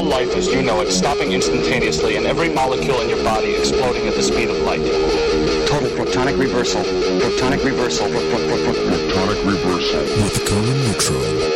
Life as you know it, stopping instantaneously and every molecule in your body exploding at the speed of light. Total protonic reversal. Protonic reversal. Protonic reversal. With Conan Neutron.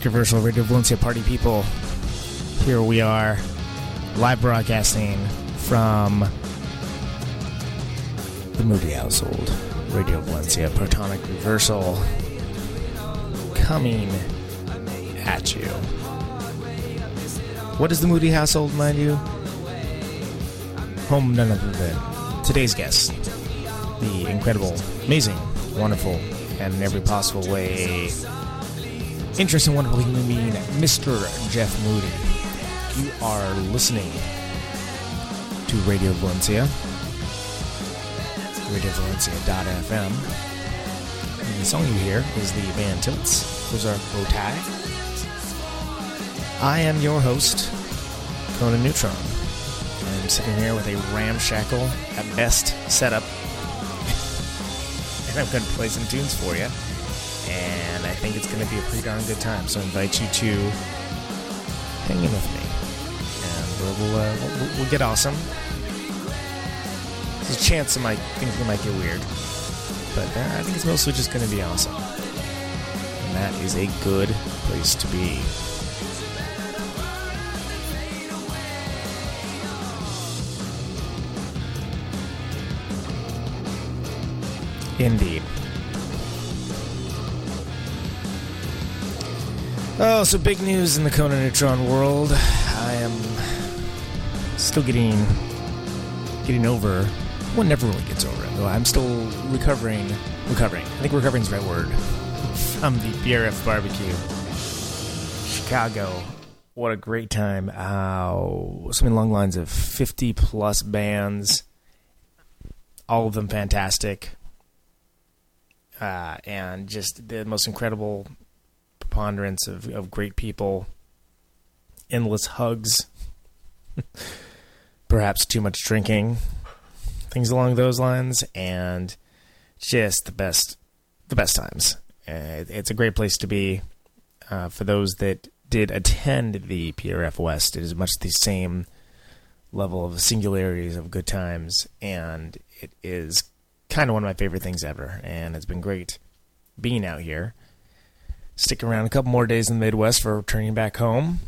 Universal Radio Valencia party people. Here we are, live broadcasting from the Moody household. Radio Valencia, Protonic Reversal, coming at you. What is the Moody household, mind you? Home none other than today's guest, the incredible, amazing, wonderful, and in every possible way interesting, wonderful human being, Mr. Jeff Moody. You are listening to Radio Valencia, radiovalencia.fm. And the song you hear is the Van Tilts. Those are Bow Tie. I am your host, Conan Neutron. I'm sitting here with a ramshackle, at best, setup. And I'm going to play some tunes for you. And I think it's going to be a pretty darn good time, so I invite you to hang in with me, and we'll get awesome. There's a chance things might get weird, but I think it's mostly just going to be awesome, and that is a good place to be. Indeed. Oh, so big news in the Conan Neutron world. I am still getting over. One never really gets over it, though. I'm still recovering. I think recovering is the right word. From the PRF Barbecue. Chicago. What a great time. Something along the lines of 50-plus bands. All of them fantastic. And just the most incredible preponderance of great people, endless hugs, perhaps too much drinking, things along those lines, and just the best times. It's a great place to be. For those that did attend the PRF West, it is much the same level of singularities of good times, and it is kind of one of my favorite things ever, and it's been great being out here. Stick around a couple more days in the Midwest for returning back home.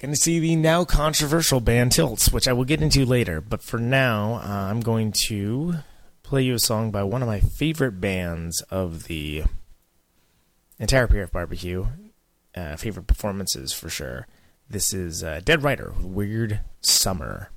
Going to see the now controversial band Tilts, which I will get into later. But for now, I'm going to play you a song by one of my favorite bands of the entire PRF Barbecue. Favorite performances for sure. This is Dead Rider with Weird Summer.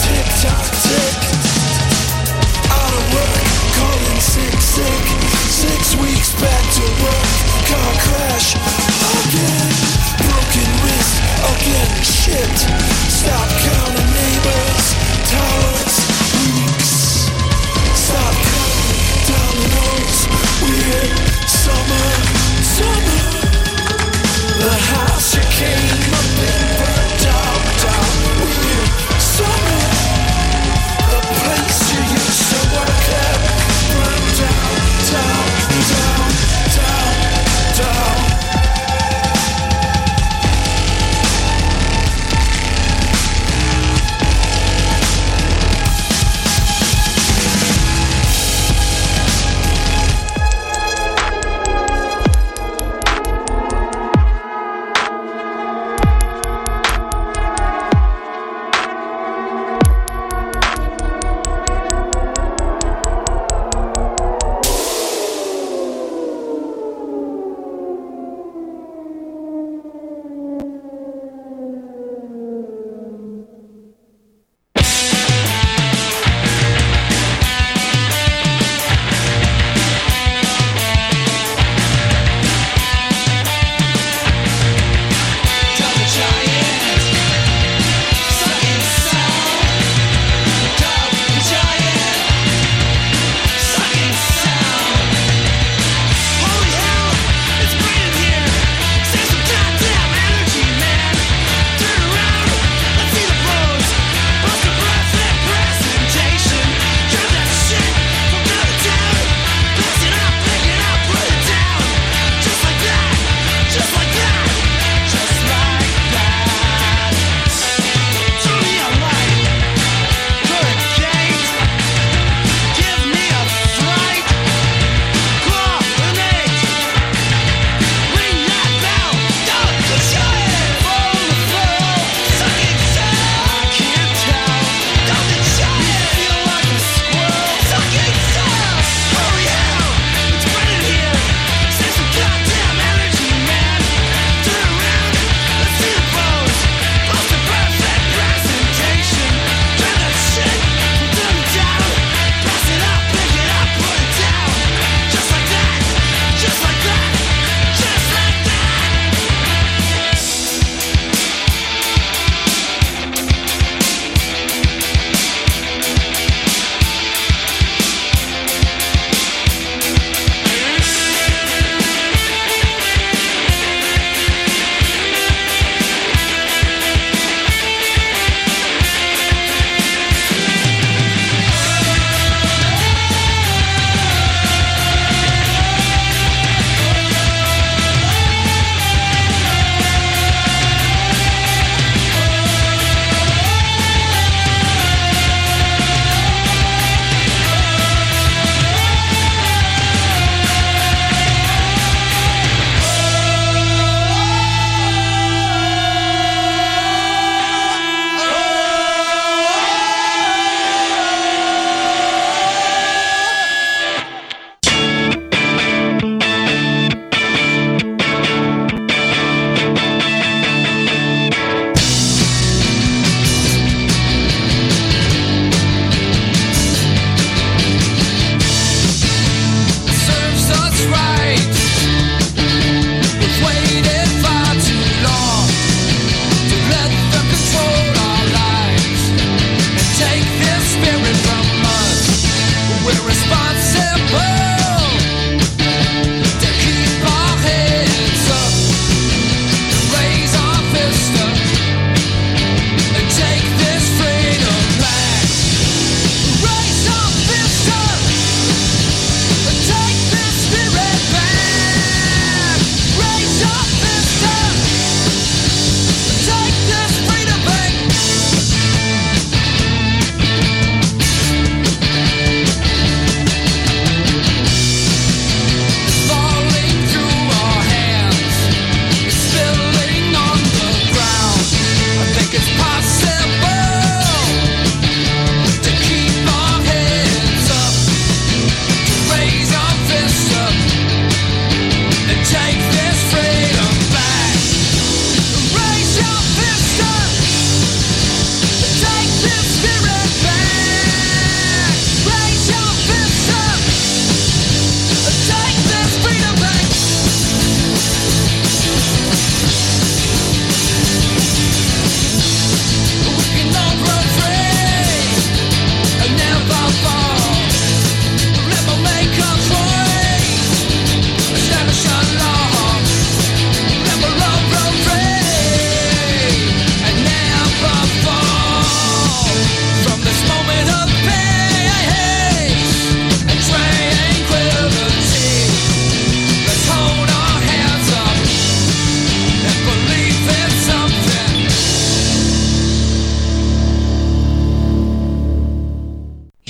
Tick tock tick.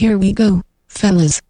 Here we go, fellas.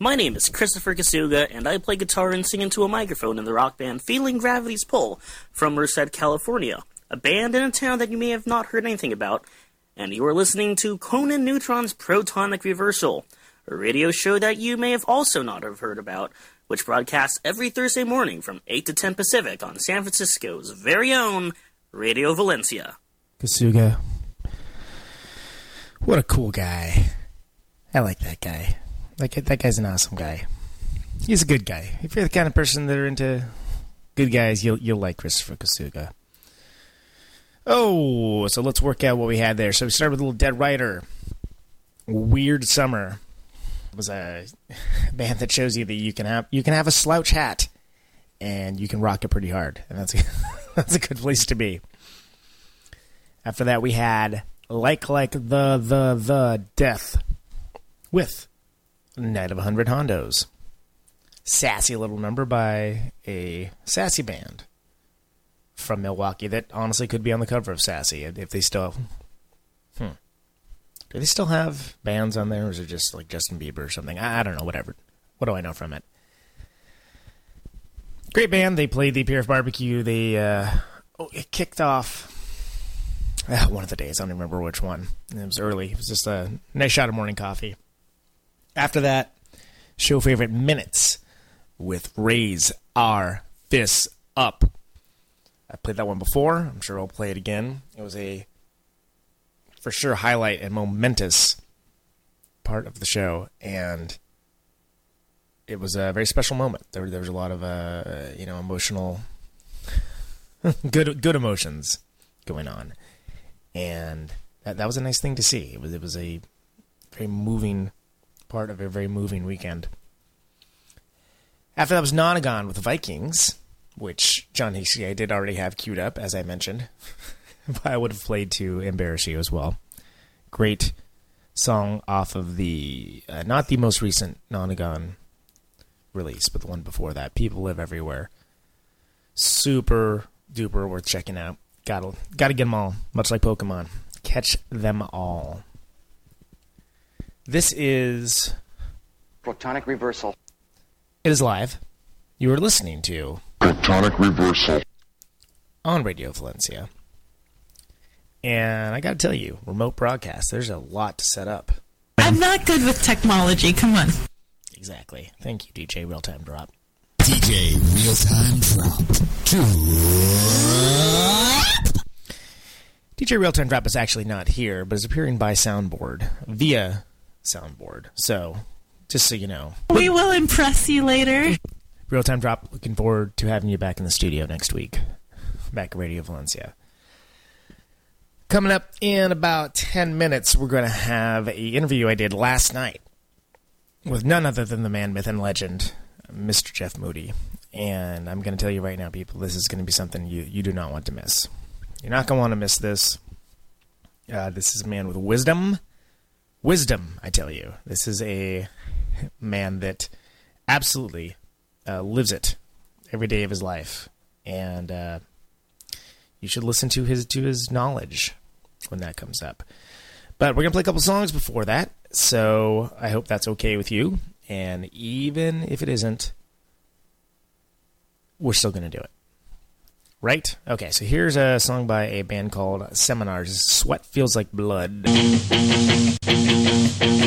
My name is Christopher Kasuga, and I play guitar and sing into a microphone in the rock band Feeling Gravity's Pull from Merced, California, a band in a town that you may have not heard anything about, and you are listening to Conan Neutron's Protonic Reversal, a radio show that you may have also not have heard about, which broadcasts every Thursday morning from 8 to 10 Pacific on San Francisco's very own Radio Valencia. Kasuga. What a cool guy. I like that guy. That guy's an awesome guy. He's a good guy. If you're the kind of person that are into good guys, you'll like Christopher Kasuga. Oh, so let's work out what we had there. So we started with a little Dead Rider. Weird Summer. It was a band that shows you that you can have a slouch hat and you can rock it pretty hard. And that's a good place to be. After that we had the Death with Night of 100 Hondos. Sassy little number by a sassy band from Milwaukee that honestly could be on the cover of Sassy if they still... Do they still have bands on there, or is it just like Justin Bieber or something? I don't know, whatever. What do I know from it? Great band. They played the PRF Barbecue. They it kicked off one of the days. I don't remember which one. It was early. It was just a nice shot of morning coffee. After that, show favorite minutes with Raise Our Fists Up. I played that one before. I'm sure I'll play it again. It was a, for sure, highlight and momentous part of the show, and it was a very special moment. There was a lot of emotional, good emotions going on, and that was a nice thing to see. It was a very moving part of a very moving weekend. After that was Nonagon with Vikings, which John Hicks did already have queued up, as I mentioned, but I would have played to embarrass you as well. Great song off of the not the most recent Nonagon release, but the one before that, People Live Everywhere. Super duper worth checking out. Gotta get them all, much like Pokemon. Catch them all. This is Protonic Reversal. It is live. You are listening to Protonic Reversal on Radio Valencia. And I gotta tell you, remote broadcast, there's a lot to set up. I'm not good with technology, come on. Exactly. Thank you, DJ Real Time Drop. DJ Real Time Drop. DJ Real Time Drop is actually not here, but is appearing by soundboard, via soundboard. So, just so you know. We will impress you later. Real Time Drop, looking forward to having you back in the studio next week. Back at Radio Valencia. Coming up in about 10 minutes, we're going to have an interview I did last night with none other than the man, myth, and legend, Mr. Jeff Moody. And I'm going to tell you right now, people, this is going to be something you do not want to miss. You're not going to want to miss this. This is a man with wisdom. Wisdom, I tell you. This is a man that absolutely lives it every day of his life. And you should listen to his knowledge when that comes up. But we're going to play a couple songs before that, so I hope that's okay with you. And even if it isn't, we're still going to do it. Right? Okay, so here's a song by a band called Seminars. Sweat Feels Like Blood. Feels like blood as the ache.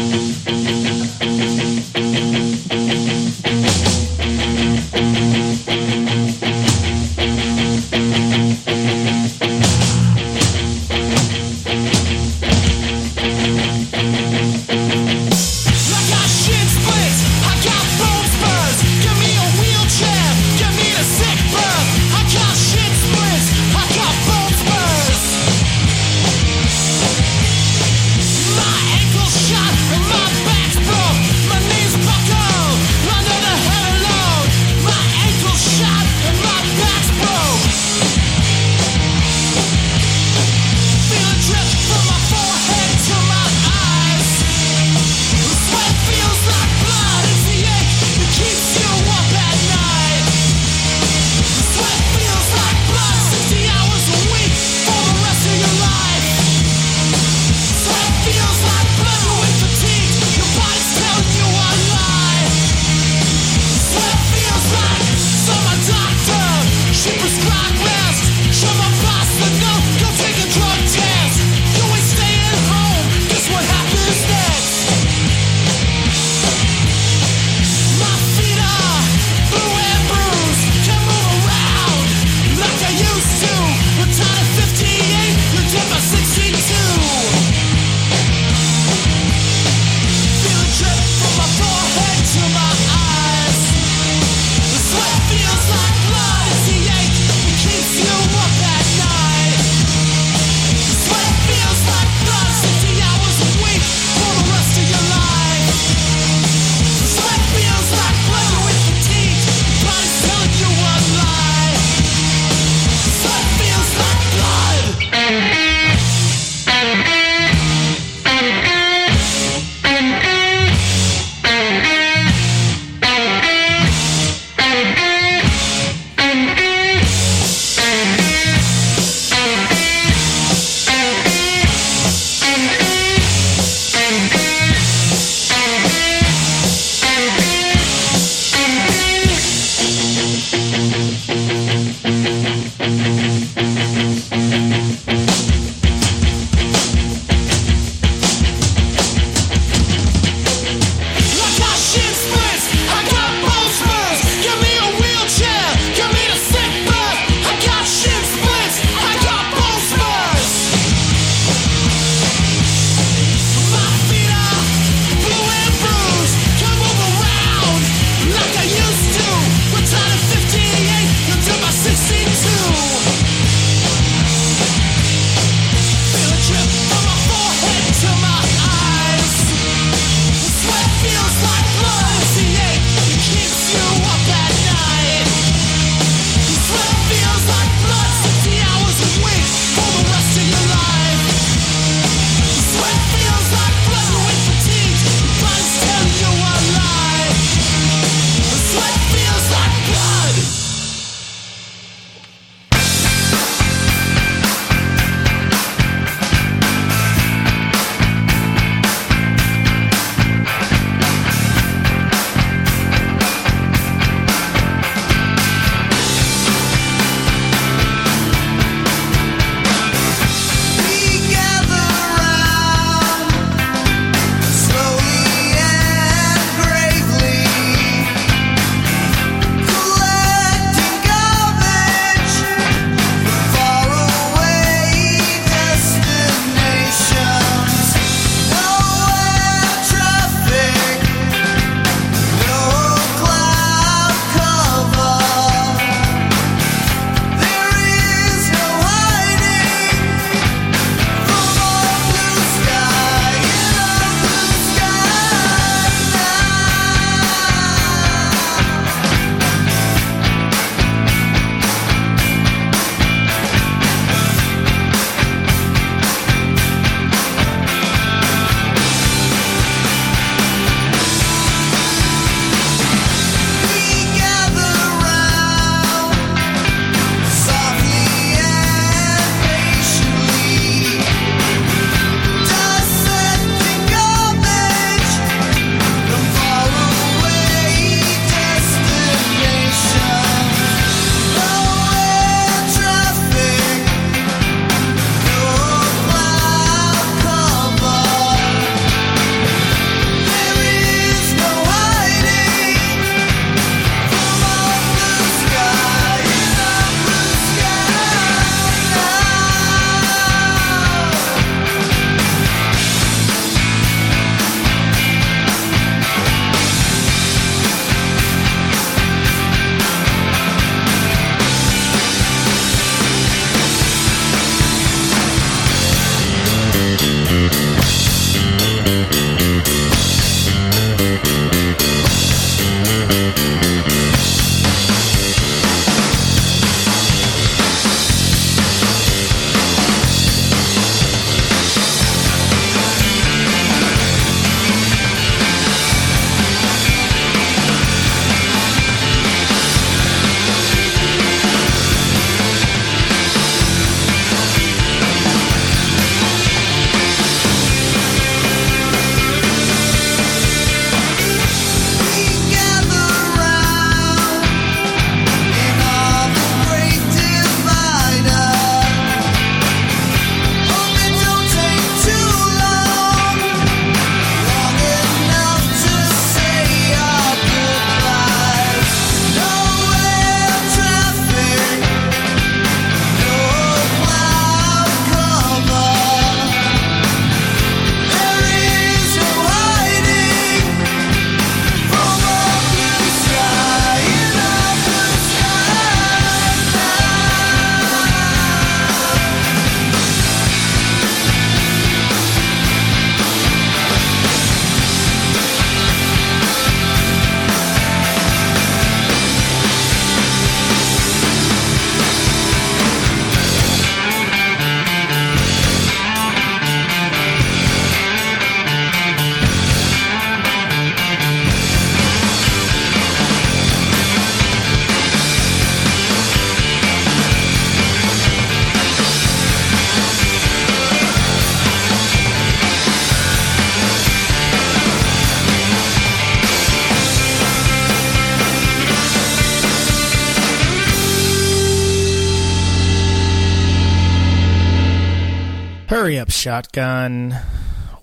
Hurry Up Shotgun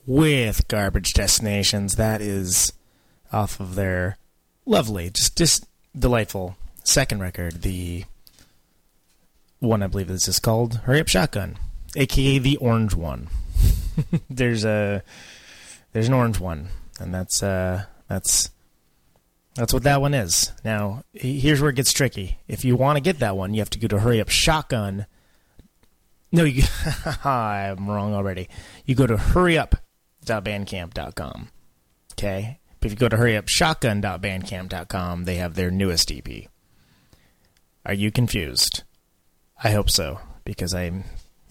with Garbage Destinations. That is off of their lovely, just delightful second record, the one I believe this is called Hurry Up Shotgun, aka the orange one. There's an orange one, and that's what that one is. Now, here's where it gets tricky. If you want to get that one, you have to go to Hurry Up Shotgun. No, you, I'm wrong already. You go to hurryup.bandcamp.com, okay? But if you go to hurryupshotgun.bandcamp.com, they have their newest EP. Are you confused? I hope so, because I'm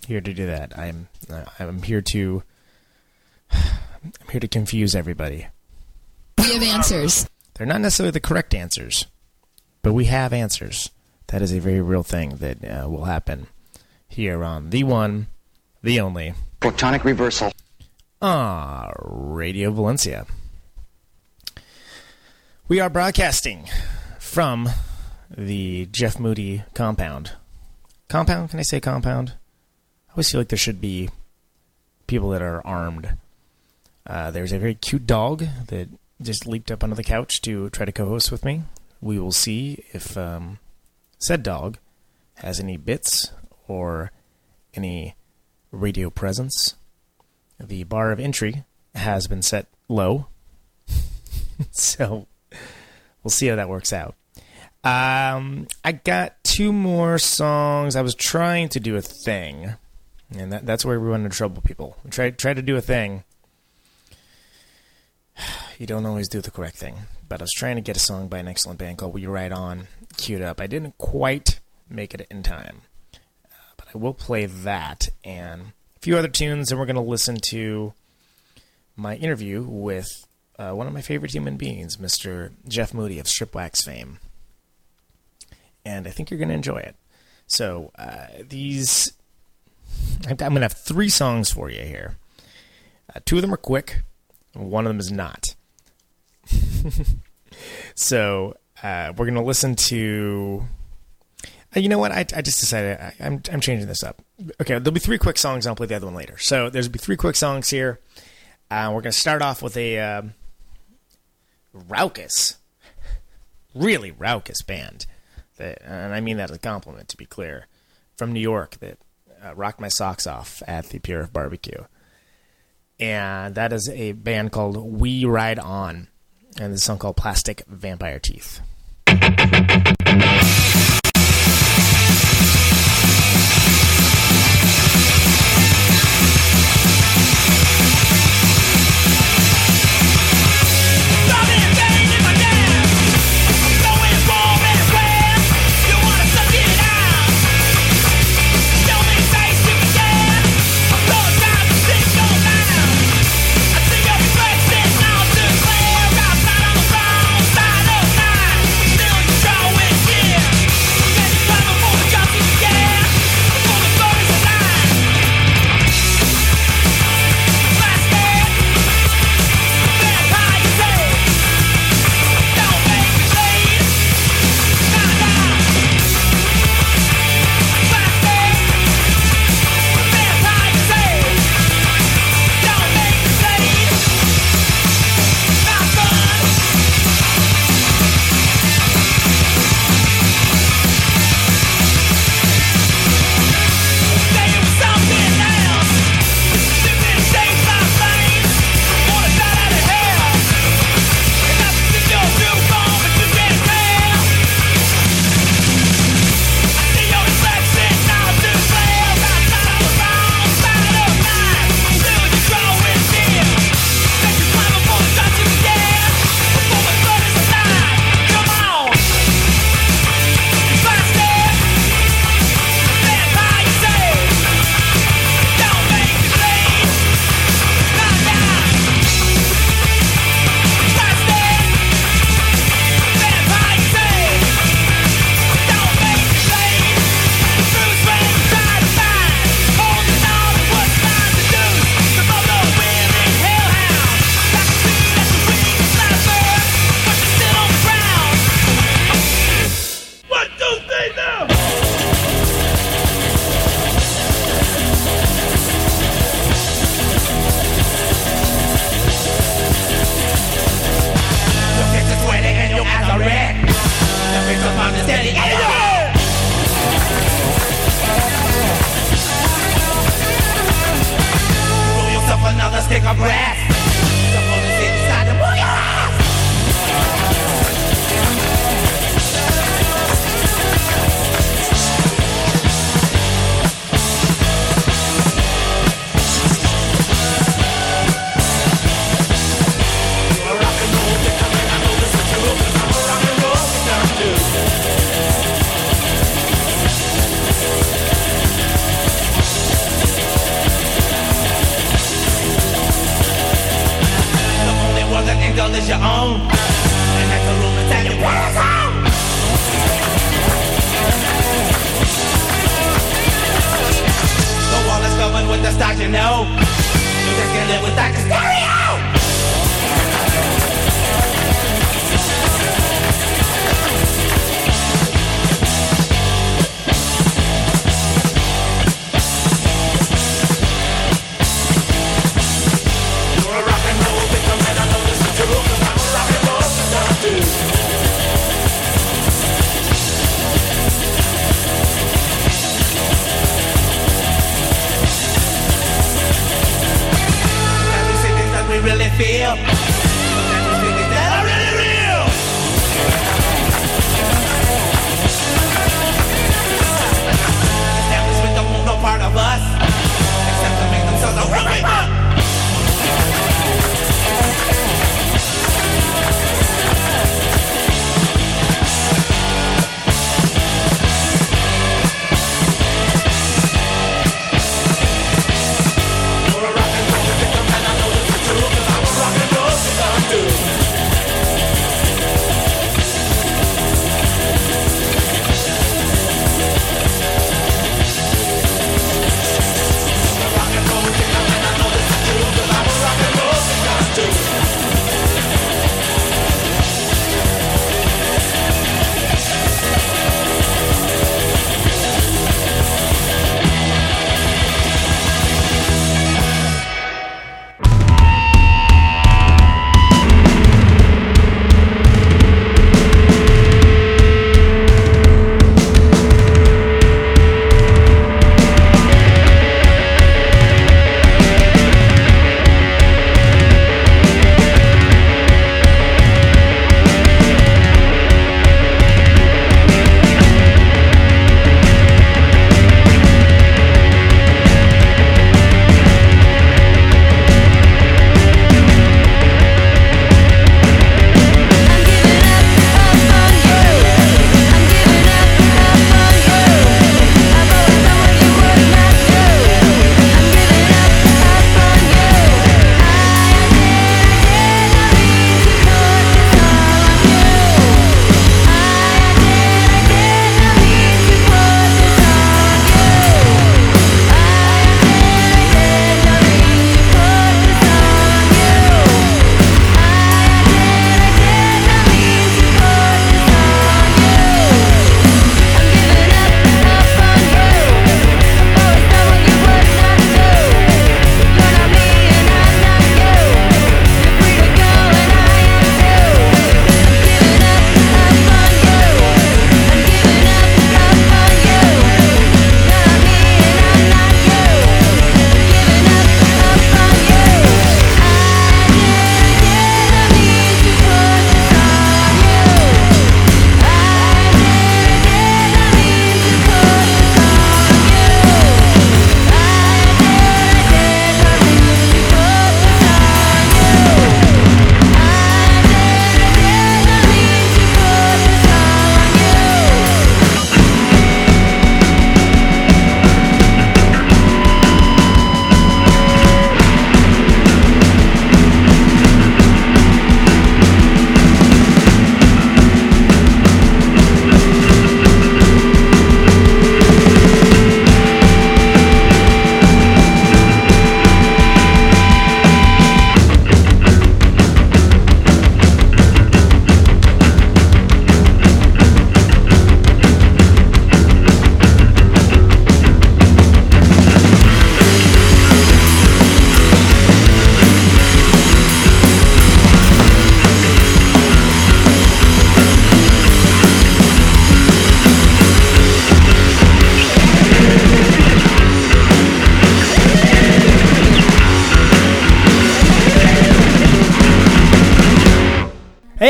here to do that. I'm here to confuse everybody. We have answers. They're not necessarily the correct answers, but we have answers. That is a very real thing that will happen here on the one, the only Protonic Reversal. Radio Valencia. We are broadcasting from the Jeff Moody compound. Compound? Can I say compound? I always feel like there should be people that are armed. There's a very cute dog that just leaped up onto the couch to try to co-host with me. We will see if said dog has any bits or any radio presence. The bar of entry has been set low. So we'll see how that works out. I got two more songs. I was trying to do a thing, and that's where we run into trouble, people. Try to do a thing. You don't always do the correct thing. But I was trying to get a song by an excellent band called We Ride On queued up. I didn't quite make it in time. But I will play that and a few other tunes, and we're going to listen to my interview with one of my favorite human beings, Mr. Jeff Moody of Stripwax fame. And I think you're going to enjoy it. So I'm going to have three songs for you here. Two of them are quick. One of them is not. So we're going to listen to... you know what? I just decided I'm changing this up. Okay, there'll be three quick songs, and I'll play the other one later. So there's be three quick songs here. We're going to start off with a really raucous band. And I mean that as a compliment, to be clear. From New York, that rocked my socks off at the PRF Barbecue. And that is a band called We Ride On, and this song called Plastic Vampire Teeth. Go away.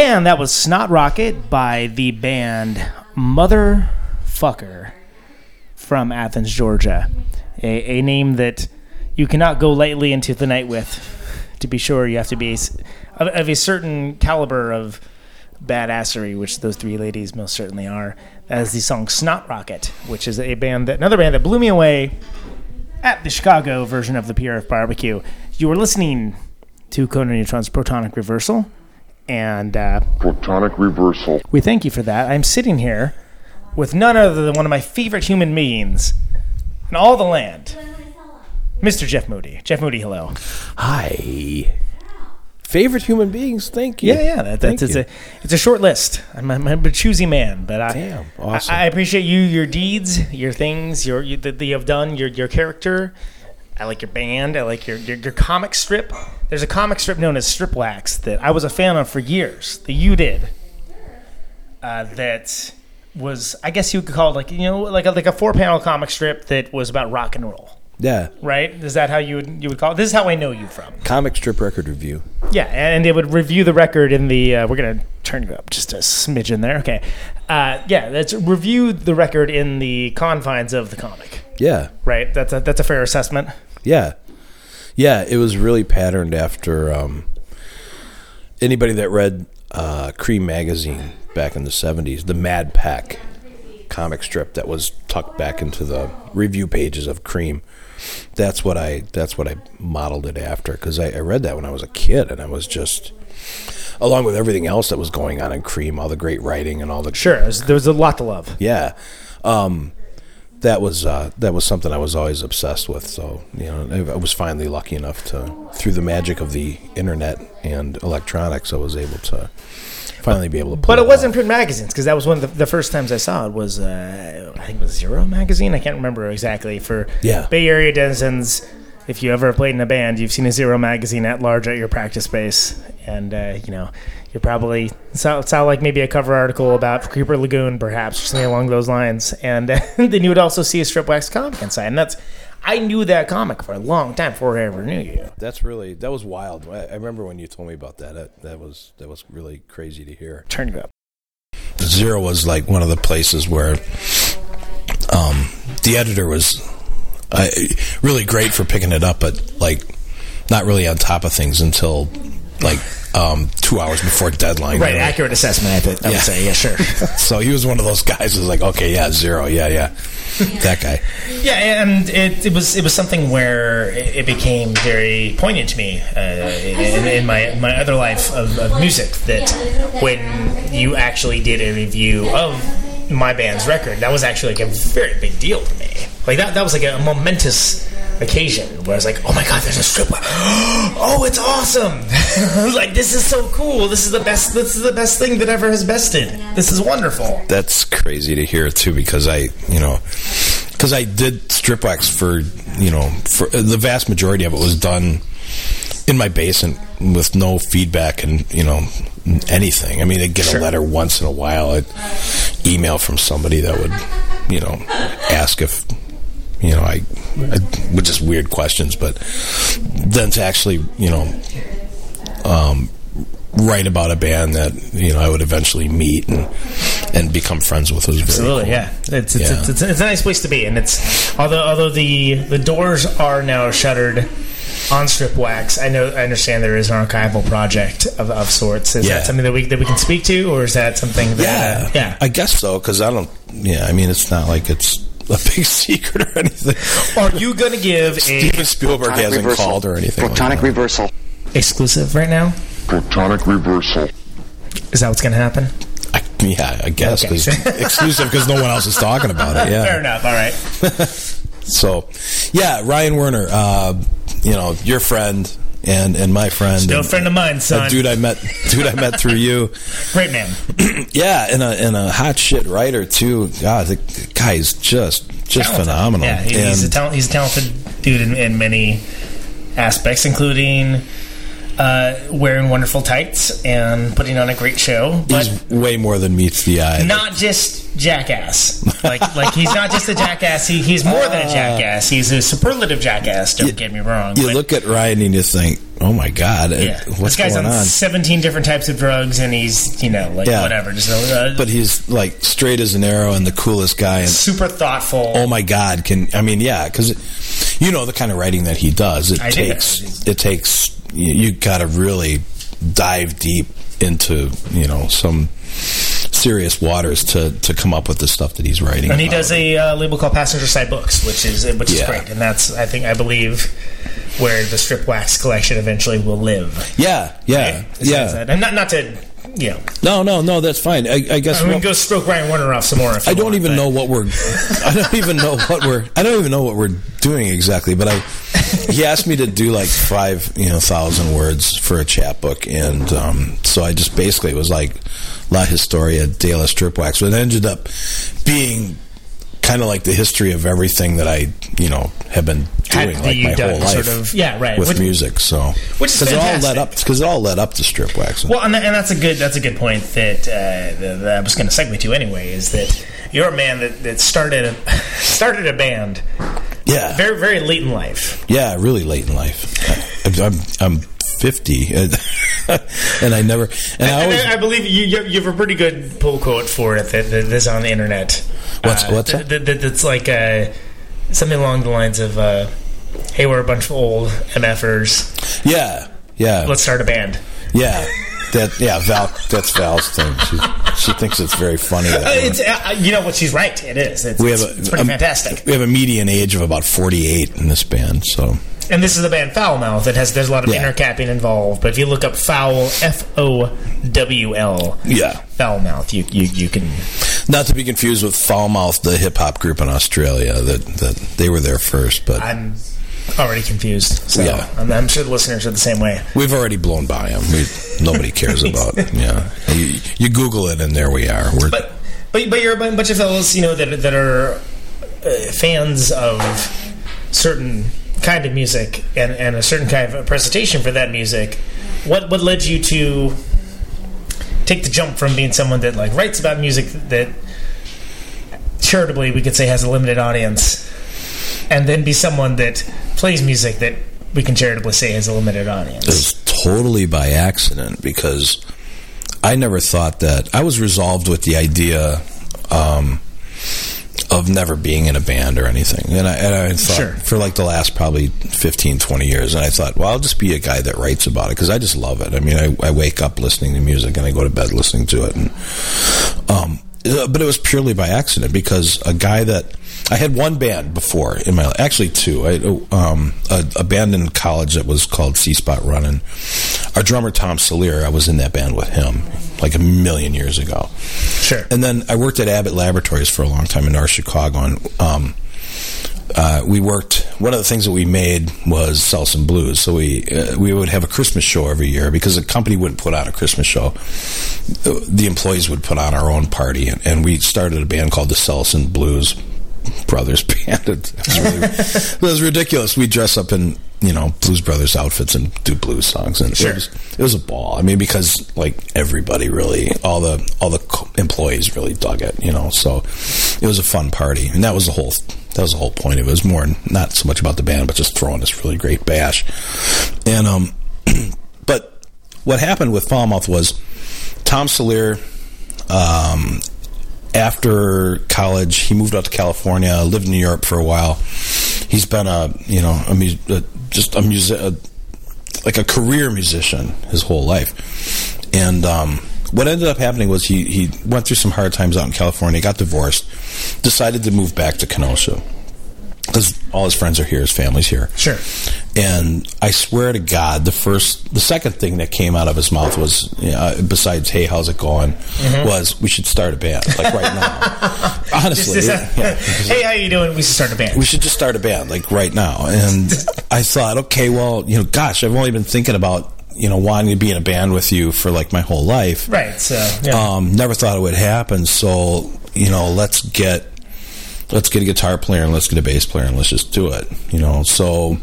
And that was Snot Rocket by the band Motherfucker from Athens, Georgia. A name that you cannot go lightly into the night with. To be sure, you have to be of a certain caliber of badassery, which those three ladies most certainly are. That is the song Snot Rocket, which is another band that blew me away at the Chicago version of the PRF Barbecue. You were listening to Conan Neutron's Protonic Reversal. And Protonic Reversal. We thank you for that. I'm sitting here with none other than one of my favorite human beings in all the land, Mr. Jeff Moody. Jeff Moody, hello. Hi. Favorite human beings, thank you. Yeah, it's a short list. I'm a choosy man, but damn, awesome. I appreciate you, your deeds, your things, that you have done, your character. I like your band. I like your comic strip. There's a comic strip known as Stripwax that I was a fan of for years, that you did. That was, I guess you could call it like a 4-panel comic strip that was about rock and roll. Yeah. Right? Is that how you would call it? This is how I know you from. Comic strip record review. Yeah, and it would review the record in the, we're going to turn it up just a smidgen there. Okay. Yeah, that's reviewed the record in the confines of the comic. Yeah. Right? That's a fair assessment. Yeah. Yeah, it was really patterned after anybody that read Creem magazine back in the 70s, the Mad Pack comic strip that was tucked back into the review pages of Creem. That's what I modeled it after, because I read that when I was a kid, and I was just, along with everything else that was going on in Creem, all the great writing and all the... Sure, there was a lot to love. Yeah. That was something I was always obsessed with. So, I was finally lucky enough to, through the magic of the internet and electronics, I was able to finally be able to play. But it wasn't print magazines, because that was one of the first times I saw it was, I think it was Zero Magazine. I can't remember exactly. Bay Area denizens, if you ever played in a band, you've seen a Zero Magazine at large at your practice space. And, you probably sound like maybe a cover article about Creeper Lagoon, perhaps, or something along those lines. And then you would also see a Stripwax comic inside. And I knew that comic for a long time before I ever knew you. That was wild. I remember when you told me about that. That was really crazy to hear. Turn it up. Zero was like one of the places where the editor was really great for picking it up, but like not really on top of things until like 2 hours before deadline. Right, accurate assessment, I would say. Yeah, sure. So he was one of those guys who's like, okay, yeah, Zero, yeah. That guy. Yeah, and it was something where it became very poignant to me in my other life of music, that when you actually did a review of my band's record, that was actually like a very big deal to me. Like that was like a momentous occasion where I was like, oh my god, there's a strip. Oh, it's awesome. I was like, this is so cool. This is the best thing that ever has bested. This is wonderful. That's crazy to hear too, because I did Stripwax for the vast majority of it was done in my basement with no feedback and anything. I mean, I'd get a letter once in a while, I'd email from somebody that would ask if I with just weird questions, but then to actually write about a band that I would eventually meet and become friends with was absolutely cool. Yeah, it's a nice place to be, and it's although the doors are now shuttered on Stripwax. I understand there is an archival project of sorts. Is that something that we can speak to, or is that something that... Yeah, I guess so, because I don't... Yeah, I mean, it's not like it's a big secret or anything. Are you going to give Steven Spielberg hasn't called or anything. Protonic Reversal. Exclusive right now? Protonic Reversal. Is that what's going to happen? I guess. Okay. Exclusive because no one else is talking about it. Yeah. Fair enough, all right. So, yeah, Ryan Werner... your friend and my friend. Still a friend of mine, son. A dude I met through you. Great man. Yeah, and a hot shit writer too. God, the guy's just talented. Phenomenal. Yeah, he's a talented dude in many aspects, including wearing wonderful tights and putting on a great show. But he's way more than meets the eye. Not just jackass. Like he's not just a jackass. He's more than a jackass. He's a superlative jackass. Don't get me wrong. You look at Ryan and you think, oh my God, yeah. What's going on? This guy's on 17 different types of drugs, and he's, you know, like, yeah, whatever. Just, but he's, like, straight as an arrow and the coolest guy. And super thoughtful. Oh my God. Because you know the kind of writing that he does. It takes, you got to really dive deep into, you know, some serious waters to come up with the stuff that he's writing. And he does a label called Passenger Side Books, which is great. And that's, I believe, where the Stripwax collection eventually will live. Yeah, right? Yeah. And not to, you know. No, that's fine. I guess we can go stroke Ryan Werner off some more. I don't even know what we're doing exactly. But he asked me to do like 5,000 words for a chapbook, and so I just basically was like La Historia de la Stripwax. But it ended up being kind of like the history of everything that I, you know, have been doing like my whole life, sort of, yeah, right, with music. So, which is fantastic, because it all led up to Stripwax. Well, and that's a good point that I was going to segue to anyway. Is that you're a man that started a band? Yeah, very very late in life. Yeah, really late in life. I'm 50, and I never. I believe you have a pretty good pull quote for it that's on the internet. What's that? That's like something along the lines of, "Hey, we're a bunch of old MFers." Yeah. Let's start a band. Yeah, Val. That's Val's thing. She thinks it's very funny. You know what? She's right. It is. It's pretty fantastic. We have a median age of about 48 in this band, so. And this is the band Fowl Mouth. There's a lot of intercapping involved, but if you look up Fowl, FOWL, Fowl Mouth, you can. Not to be confused with Fowl Mouth, the hip hop group in Australia. That they were there first, but I'm already confused. So yeah. I'm sure the listeners are the same way. We've already blown by them. Nobody cares about. Yeah, you Google it, and there we are. But you're a bunch of fellas, you know, that are fans of certain kind of music and a certain kind of presentation for that music. What led you to take the jump from being someone that like writes about music that charitably we could say has a limited audience, and then be someone that plays music that we can charitably say has a limited audience? It was totally by accident, because I never thought that I was resolved with the idea of never being in a band or anything. And I thought, sure, for like the last probably 15, 20 years, and I thought, well, I'll just be a guy that writes about it, because I just love it. I mean, I wake up listening to music, and I go to bed listening to it. And, but it was purely by accident, because a guy that... I had one band before in my life. Actually, two. A band in college that was called C-Spot Runnin'. Our drummer, Tom Salier, I was in that band with him like a million years ago. Sure. And then I worked at Abbott Laboratories for a long time in North Chicago. And one of the things that we made was Selsun Blues. So we would have a Christmas show every year, because the company wouldn't put on a Christmas show. The employees would put on our own party. And we started a band called the Selsun Blues Brothers band. It was ridiculous. We dress up in, you know, Blues Brothers outfits and do blues songs, and sure, it was a ball. I mean, because like everybody really, all the employees really dug it, you know. So it was a fun party, and that was the whole point. It was more not so much about the band, but just throwing this really great bash. And but what happened with Fowl Mouth was Tom Salier, after college, he moved out to California, lived in New York for a while. He's been a career musician his whole life. And what ended up happening was he went through some hard times out in California, got divorced, decided to move back to Kenosha, because all his friends are here, his family's here. Sure. And I swear to God, the second thing that came out of his mouth was, besides, "Hey, how's it going?" Mm-hmm. Was, "We should start a band, like right now." Honestly. "Hey, how you doing? We should start a band. We should just start a band, like right now." And I thought, okay, well, you know, gosh, I've only been thinking about, you know, wanting to be in a band with you for like my whole life. Right. So yeah. Never thought it would happen. So, you know, let's get a guitar player, and let's get a bass player, and let's just do it, you know. So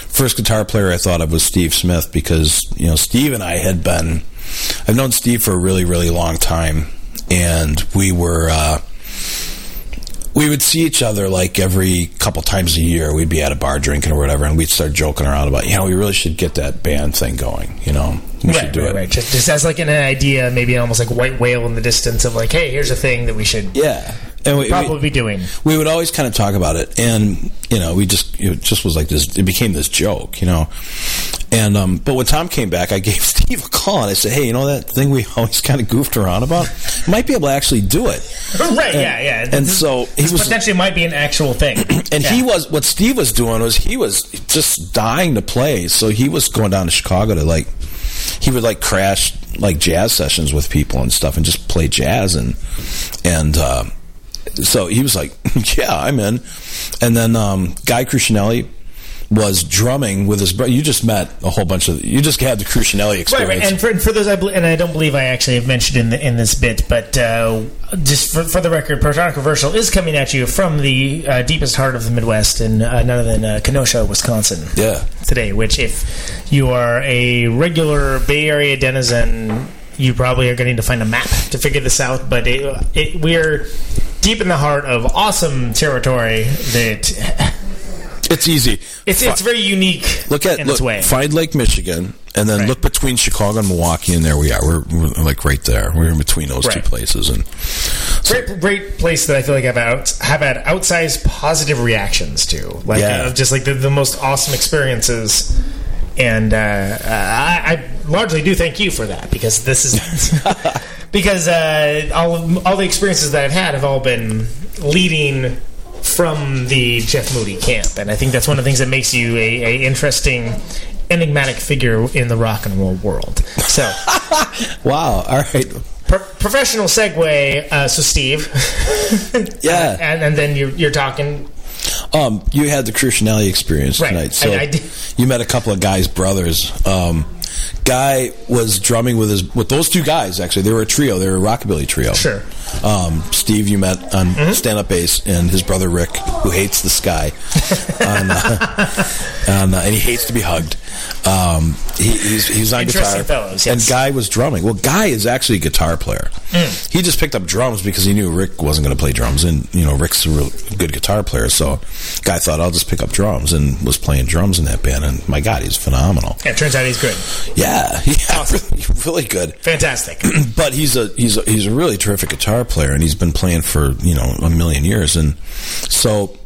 first guitar player I thought of was Steve Smith, because, you know, Steve and I I've known Steve for a really, really long time, and we were we would see each other like every couple times a year. We'd be at a bar drinking or whatever, and we'd start joking around about, you know, we really should get that band thing going, you know. We should do it. Right. Just as like an idea, maybe almost like white whale in the distance of like, hey, here's a thing that we should probably be doing. We would always kind of talk about it, and, you know, it just was like this, it became this joke, you know. And but when Tom came back, I gave Steve a call and I said, hey, you know that thing we always kind of goofed around about? Might be able to actually do it. Right, and so he was potentially might be an actual thing. And he was, what Steve was doing was he was just dying to play, so he was going down to Chicago to like, he would like crash like jazz sessions with people and stuff and just play jazz and so he was like, yeah, I'm in. And then Guy Crucianelli was drumming with his brother. You just met a whole bunch of... You just had the Crucianelli experience. Right, right. And for those... I don't believe I actually have mentioned in this bit, but just for the record, Protonic Reversal is coming at you from the deepest heart of the Midwest in none other than Kenosha, Wisconsin. Yeah. Today, which if you are a regular Bay Area denizen, you probably are going to need to find a map to figure this out, but we're deep in the heart of awesome territory that... It's easy. It's very unique. Look in its way. Find Lake Michigan, and then look between Chicago and Milwaukee, and there we are. We're like right there. We're in between those two places, and so. Great place that I feel like I've have had outsized positive reactions to, like just like the most awesome experiences. And I largely do thank you for that, because this is because all the experiences that I've had have all been leading from the Jeff Moody camp, and I think that's one of the things that makes you a interesting, enigmatic figure in the rock and roll world. So, wow! All right, professional segue. So, Steve, and then you're talking. You had the Crucianelli experience tonight, so I did. You met a couple of guys' brothers. Guy was drumming with those two guys, actually. They were a trio. They were a rockabilly trio. Sure. Steve, you met on stand-up bass, and his brother Rick, who hates the sky, and he hates to be hugged. He's on guitar. Fellows, yes. And Guy was drumming. Well, Guy is actually a guitar player. Mm. He just picked up drums because he knew Rick wasn't going to play drums, and you know Rick's a real good guitar player, so Guy thought, I'll just pick up drums, and was playing drums in that band, and my God, he's phenomenal. Yeah, it turns out he's good. Yeah, awesome. really good, fantastic. But he's a really terrific guitar player, and he's been playing for a million years. And so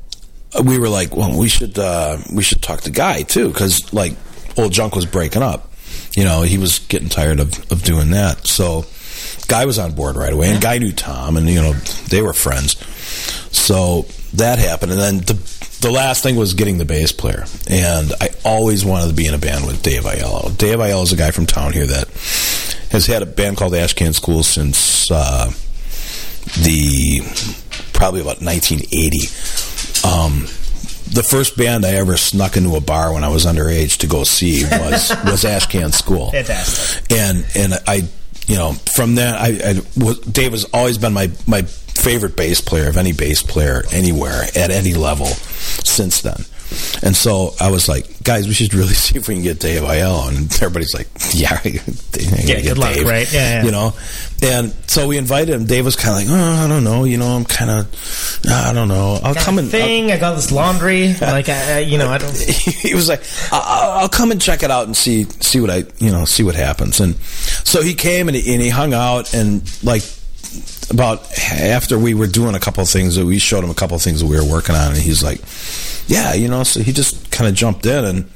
we were like, well, we should talk to Guy too, because like Old Junk was breaking up. You know, he was getting tired of doing that. So Guy was on board right away, and Guy knew Tom, and they were friends. So that happened, and then the last thing was getting the bass player, and I always wanted to be in a band with Dave Aiello. Dave Aiello is a guy from town here that has had a band called Ashcan School since probably about 1980. The first band I ever snuck into a bar when I was underage to go see was Ashcan School. Fantastic. And I, from then Dave has always been my favorite bass player of any bass player anywhere at any level since then. And so I was like, guys, we should really see if we can get Dave Aiello. And everybody's like, good luck, Dave. Right? Yeah. And so we invited him. Dave was kind of like, oh, I don't know, I'm kind of, I don't know. I'll come and... I got this laundry. Like, I don't... He was like, I'll come and check it out and see what see what happens. And so he came and he hung out, and like, about after we were doing a couple of things, we showed him a couple of things that we were working on, and he's like, so he just kind of jumped in, and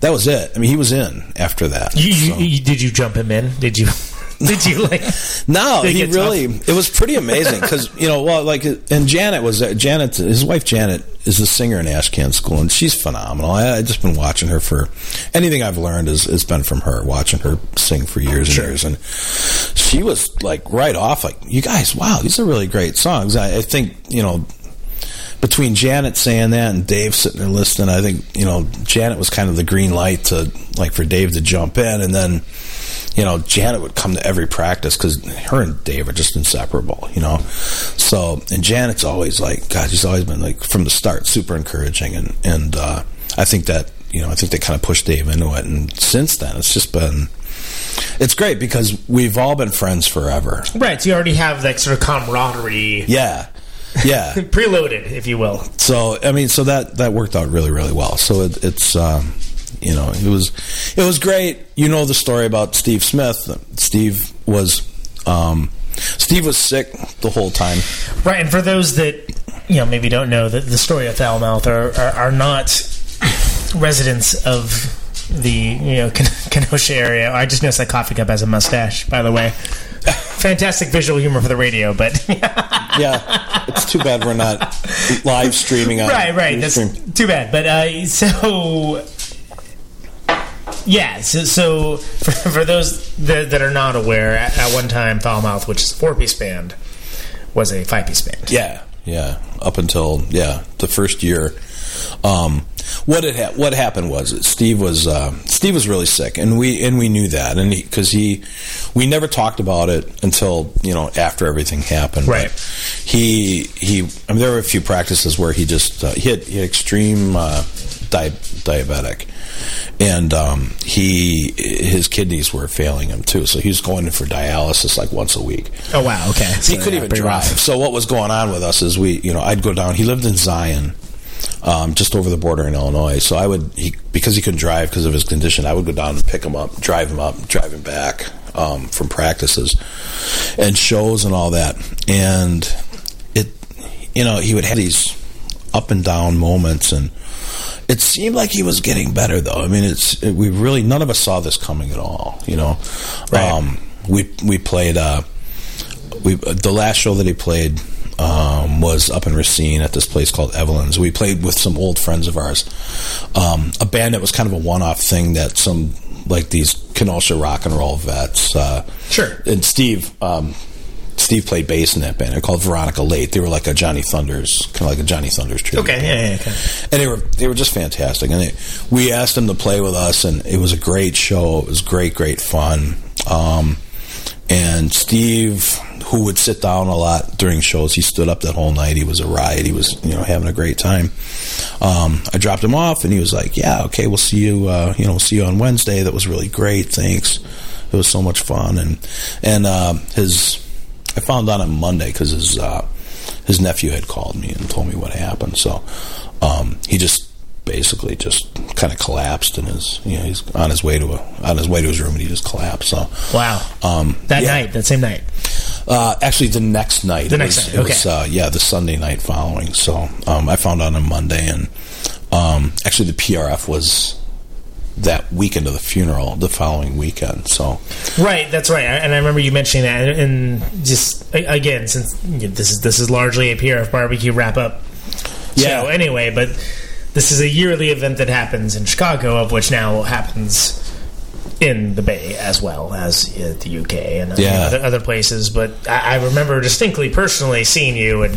that was it. I mean, he was in after that. Did you jump him in? Did you No, he really... Tough? It was pretty amazing, because, and Janet was... his wife Janet is the singer in Ashcan School, and she's phenomenal. I've just been watching her for... Anything I've learned has been from her, watching her sing for years and years. And she was, like, right off, like, you guys, wow, these are really great songs. I think, between Janet saying that and Dave sitting there listening, I think, Janet was kind of the green light to, like, for Dave to jump in, and then... Janet would come to every practice because her and Dave are just inseparable, So, and Janet's always like, God, she's always been like from the start super encouraging, and I think that they kind of pushed Dave into it, and since then it's just been... It's great because we've all been friends forever, right? So you already have that sort of camaraderie, yeah. Yeah. Preloaded, if you will. So, I mean, so that worked out really, really well. So it's... you know, it was great. You know the story about Steve Smith. Steve was sick the whole time. Right, and for those that, you know, maybe don't know, the story of Fowl Mouth are not residents of the, you know, Kenosha area. I just know Psychophic Up has a mustache, by the way. Fantastic visual humor for the radio, but... yeah, it's too bad we're not live streaming on... Right, that's too bad. But, so... Yeah, so for those that are not aware, at one time, Fowl Mouth, which is a 4-piece band, was a 5-piece band. Yeah, up until, the first year. What happened was that Steve was really sick, and we knew that, and because we never talked about it until, you know, after everything happened. Right. But he. I mean, there were a few practices where he just he had extreme diabetic, and his kidneys were failing him too, so he was going in for dialysis like once a week. Oh wow, okay. So he couldn't even drive. Rough. So what was going on with us is I'd go down. He lived in Zion. Just over the border in Illinois. So because he couldn't drive because of his condition, I would go down and pick him up, drive him back from practices and shows and all that. And he would have these up and down moments, and it seemed like he was getting better though. I mean, we really none of us saw this coming at all. You know, right. We played the last show that he played. Was up in Racine at this place called Evelyn's. We played with some old friends of ours, a band that was kind of a one-off thing that some, like these Kenosha rock and roll vets. Sure. And Steve played bass in that band. They're called Veronica Late. They were like a Johnny Thunders, tribute. Okay, yeah. And they were just fantastic. And we asked them to play with us, and it was a great show. It was great, great fun. And Steve, who would sit down a lot during shows, he stood up that whole night. He was a riot. He was, having a great time. I dropped him off, and he was like, "Yeah, okay, we'll see you. See you on Wednesday. That was really great. Thanks. It was so much fun." And I found out on Monday because his nephew had called me and told me what happened. So he just basically just kind of collapsed, and he's on his way to his room, and he just collapsed. So wow, that same night. Actually, the next night. It was, the Sunday night following. So I found out on Monday, and actually the PRF was that weekend of the funeral, the following weekend. So right, that's right. And I remember you mentioning that. And just again, since this is largely a PRF barbecue wrap up show anyway, but this is a yearly event that happens in Chicago, of which now happens in the Bay as well as the UK and other places. But I remember distinctly, personally, seeing you and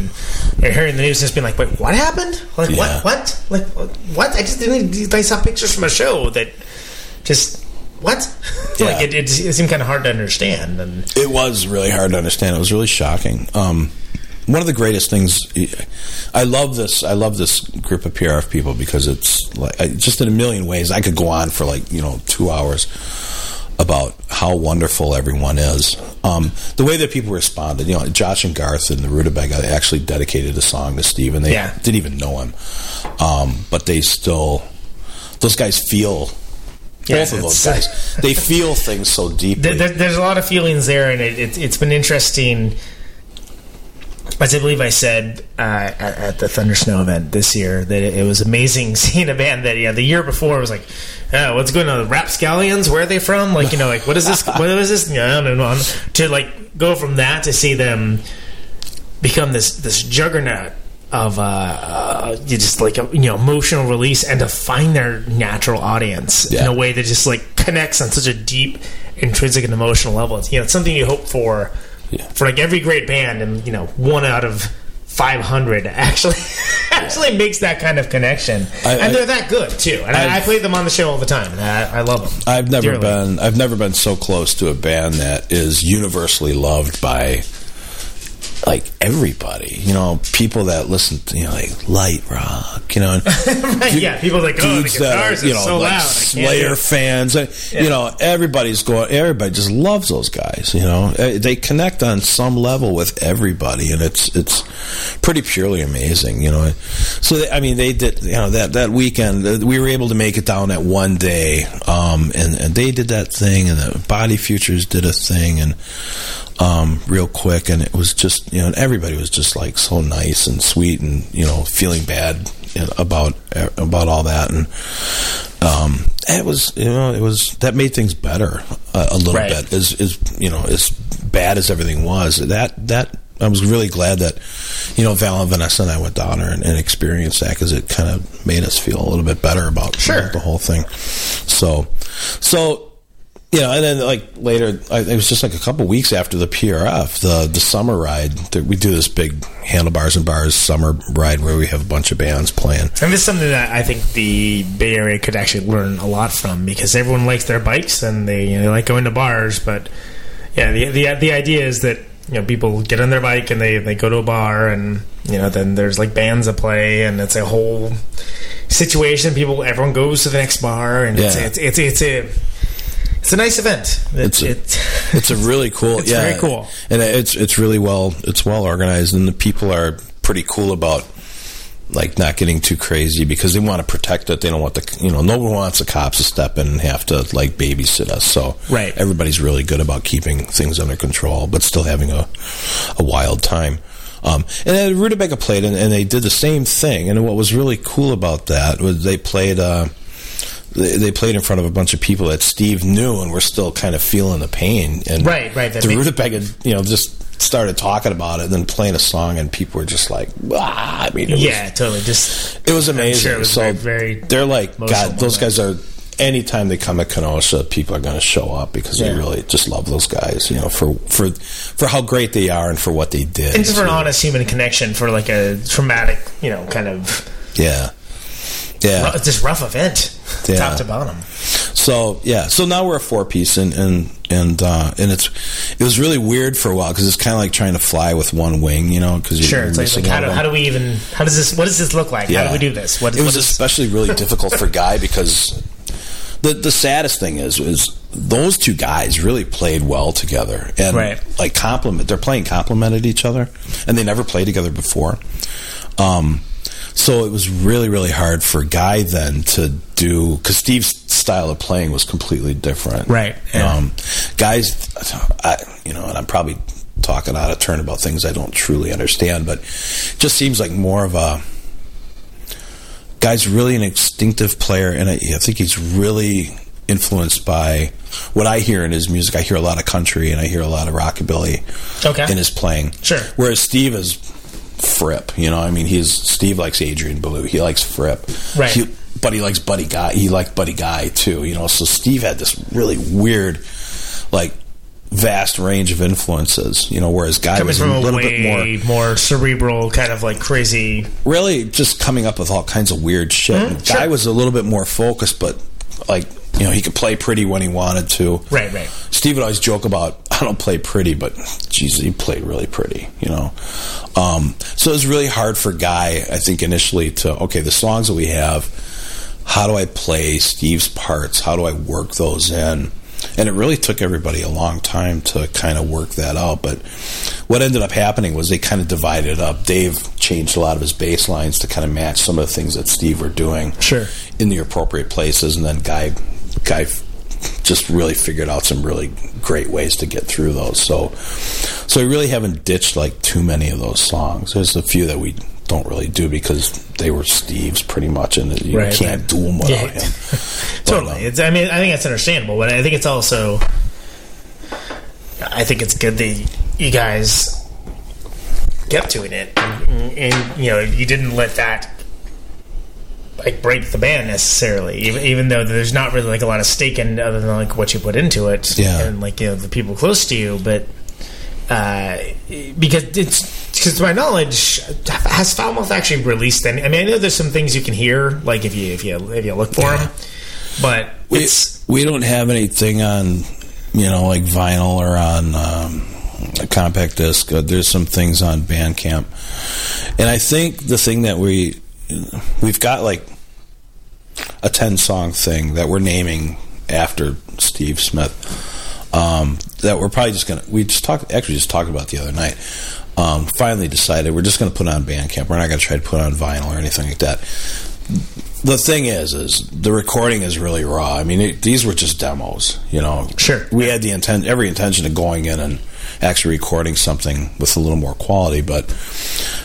hearing the news, and just being like, "Wait, what happened? Like what? Like what? I just didn't. I saw pictures from a show that just what? Like it seemed kind of hard to understand." And it was really hard to understand. It was really shocking. One of the greatest things, I love this group of PRF people, because it's like, just in a million ways, I could go on for 2 hours about how wonderful everyone is. The way that people responded, Josh and Garth and the Rutabega actually dedicated a song to Steve, and they didn't even know him. But they still, those guys feel... Both of those guys. They feel things so deeply. There's a lot of feelings there, and it's been interesting... As I believe I said at the Thundersnow event this year, that it was amazing seeing a band that the year before was like, "Oh, what's going on? Rapscallions? Where are they from? Like, what is this? What is this?" No. To go from that to see them become this juggernaut of emotional release, and to find their natural audience in a way that just connects on such a deep, intrinsic, and emotional level. It's something you hope for. Yeah. For every great band, and 1 out of 500 actually makes that kind of connection, and they're that good too. And I play them on the show all the time, and I love them. I've never been so close to a band that is universally loved by like everybody, you know, people that listen to, you know, like light rock, you know, and right, yeah, people like, oh, the guitars are, you know, so like loud, Slayer fans, yeah. You know, everybody's going, everybody just loves those guys, you know, they connect on some level with everybody, and it's pretty purely amazing, you know. So they, I mean, they did, you know, that weekend we were able to make it down at one day, and they did that thing, and the Body Futures did a thing, and real quick, and it was just, you know, and everybody was just like so nice and sweet, and, you know, feeling bad about all that, and it was, you know, it was, that made things better a little right. bit, is you know, as bad as everything was, that I was really glad that, you know, Val and Vanessa and I went down there and experienced that, because it kind of made us feel a little bit better about sure. the whole thing. So you know, and then like later, it was just like a couple weeks after the PRF, the summer ride. We do this big Handlebars and Bars summer ride where we have a bunch of bands playing. And this is something that I think the Bay Area could actually learn a lot from, because everyone likes their bikes and they, you know, like going to bars. But yeah, the idea is that, you know, people get on their bike and they go to a bar, and, you know, then there's like bands that play, and it's a whole situation. Everyone goes to the next bar, and yeah. It's a nice event. It's a really cool. It's yeah, very cool, and it's really well organized, and the people are pretty cool about like not getting too crazy, because they want to protect it. They don't want the, you know, no one wants the cops to step in and have to like babysit us. So right. everybody's really good about keeping things under control, but still having a wild time. And then Rutabega played, and they did the same thing. And what was really cool about that was they played. They played in front of a bunch of people that Steve knew, and were still kind of feeling the pain. And right. The Rutabega, you know, just started talking about it, and then playing a song, and people were just like, "Ah!" I mean, it was amazing. Sure it was so very, very they're like, God, those guys are. Anytime they come at Kenosha, people are going to show up, because they really just love those guys, you know, for how great they are and for what they did, and for an honest human connection, for like a traumatic, you know, kind of yeah, this rough event, top to bottom. So yeah, so now we're a four piece, and it was really weird for a while, because it's kind of like trying to fly with one wing, you know, because sure, it's like what does this look like? Yeah. How do we do this? It was especially really difficult for Guy, because the saddest thing is those two guys really played well together, and like complemented each other, and they never played together before. So it was really, really hard for Guy then to do, because Steve's style of playing was completely different. Right. Yeah. Guy's, you know, and I'm probably talking out of turn about things I don't truly understand, but just seems like more of a, Guy's really an instinctive player, and I think he's really influenced by what I hear in his music. I hear a lot of country, and I hear a lot of rockabilly in his playing. Sure. Whereas Steve is... Fripp, you know, I mean, Steve likes Adrian Belew. He likes Fripp, right? But he likes Buddy Guy. He liked Buddy Guy too, you know. So Steve had this really weird, like, vast range of influences, you know. Whereas Guy was a little bit more cerebral, kind of like crazy, really just coming up with all kinds of weird shit. Mm-hmm, Guy was a little bit more focused, but like, you know, he could play pretty when he wanted to. Right. Steve would always joke about, I don't play pretty, but geez, he played really pretty, you know. So it was really hard for Guy, I think, initially to, okay, the songs that we have, how do I play Steve's parts? How do I work those in? And it really took everybody a long time to kind of work that out. But what ended up happening was they kind of divided it up. Dave changed a lot of his bass lines to kind of match some of the things that Steve were doing in the appropriate places. And then Guy just really figured out some really great ways to get through those. So we really haven't ditched like too many of those songs. There's a few that we don't really do, because they were Steve's pretty much, and you can't do them without him. Totally. I mean, I think that's understandable, but I think it's also, I think it's good that you guys kept doing it, and you know, you didn't let that like break the band necessarily, even though there's not really like a lot of stake in, other than like what you put into it and like, you know, the people close to you. But because to my knowledge, has Fowl Mouth actually released any? I mean, I know there's some things you can hear, like if you look for them, but we don't have anything on, you know, like vinyl or on a compact disc. There's some things on Bandcamp. And I think the thing that we've got like a 10-song thing that we're naming after Steve Smith, that we're probably just going to... We just talked about the other night. Finally decided we're just going to put on Bandcamp. We're not going to try to put on vinyl or anything like that. The thing is the recording is really raw. I mean, these were just demos, you know. Sure. We had every intention of going in and actually recording something with a little more quality, but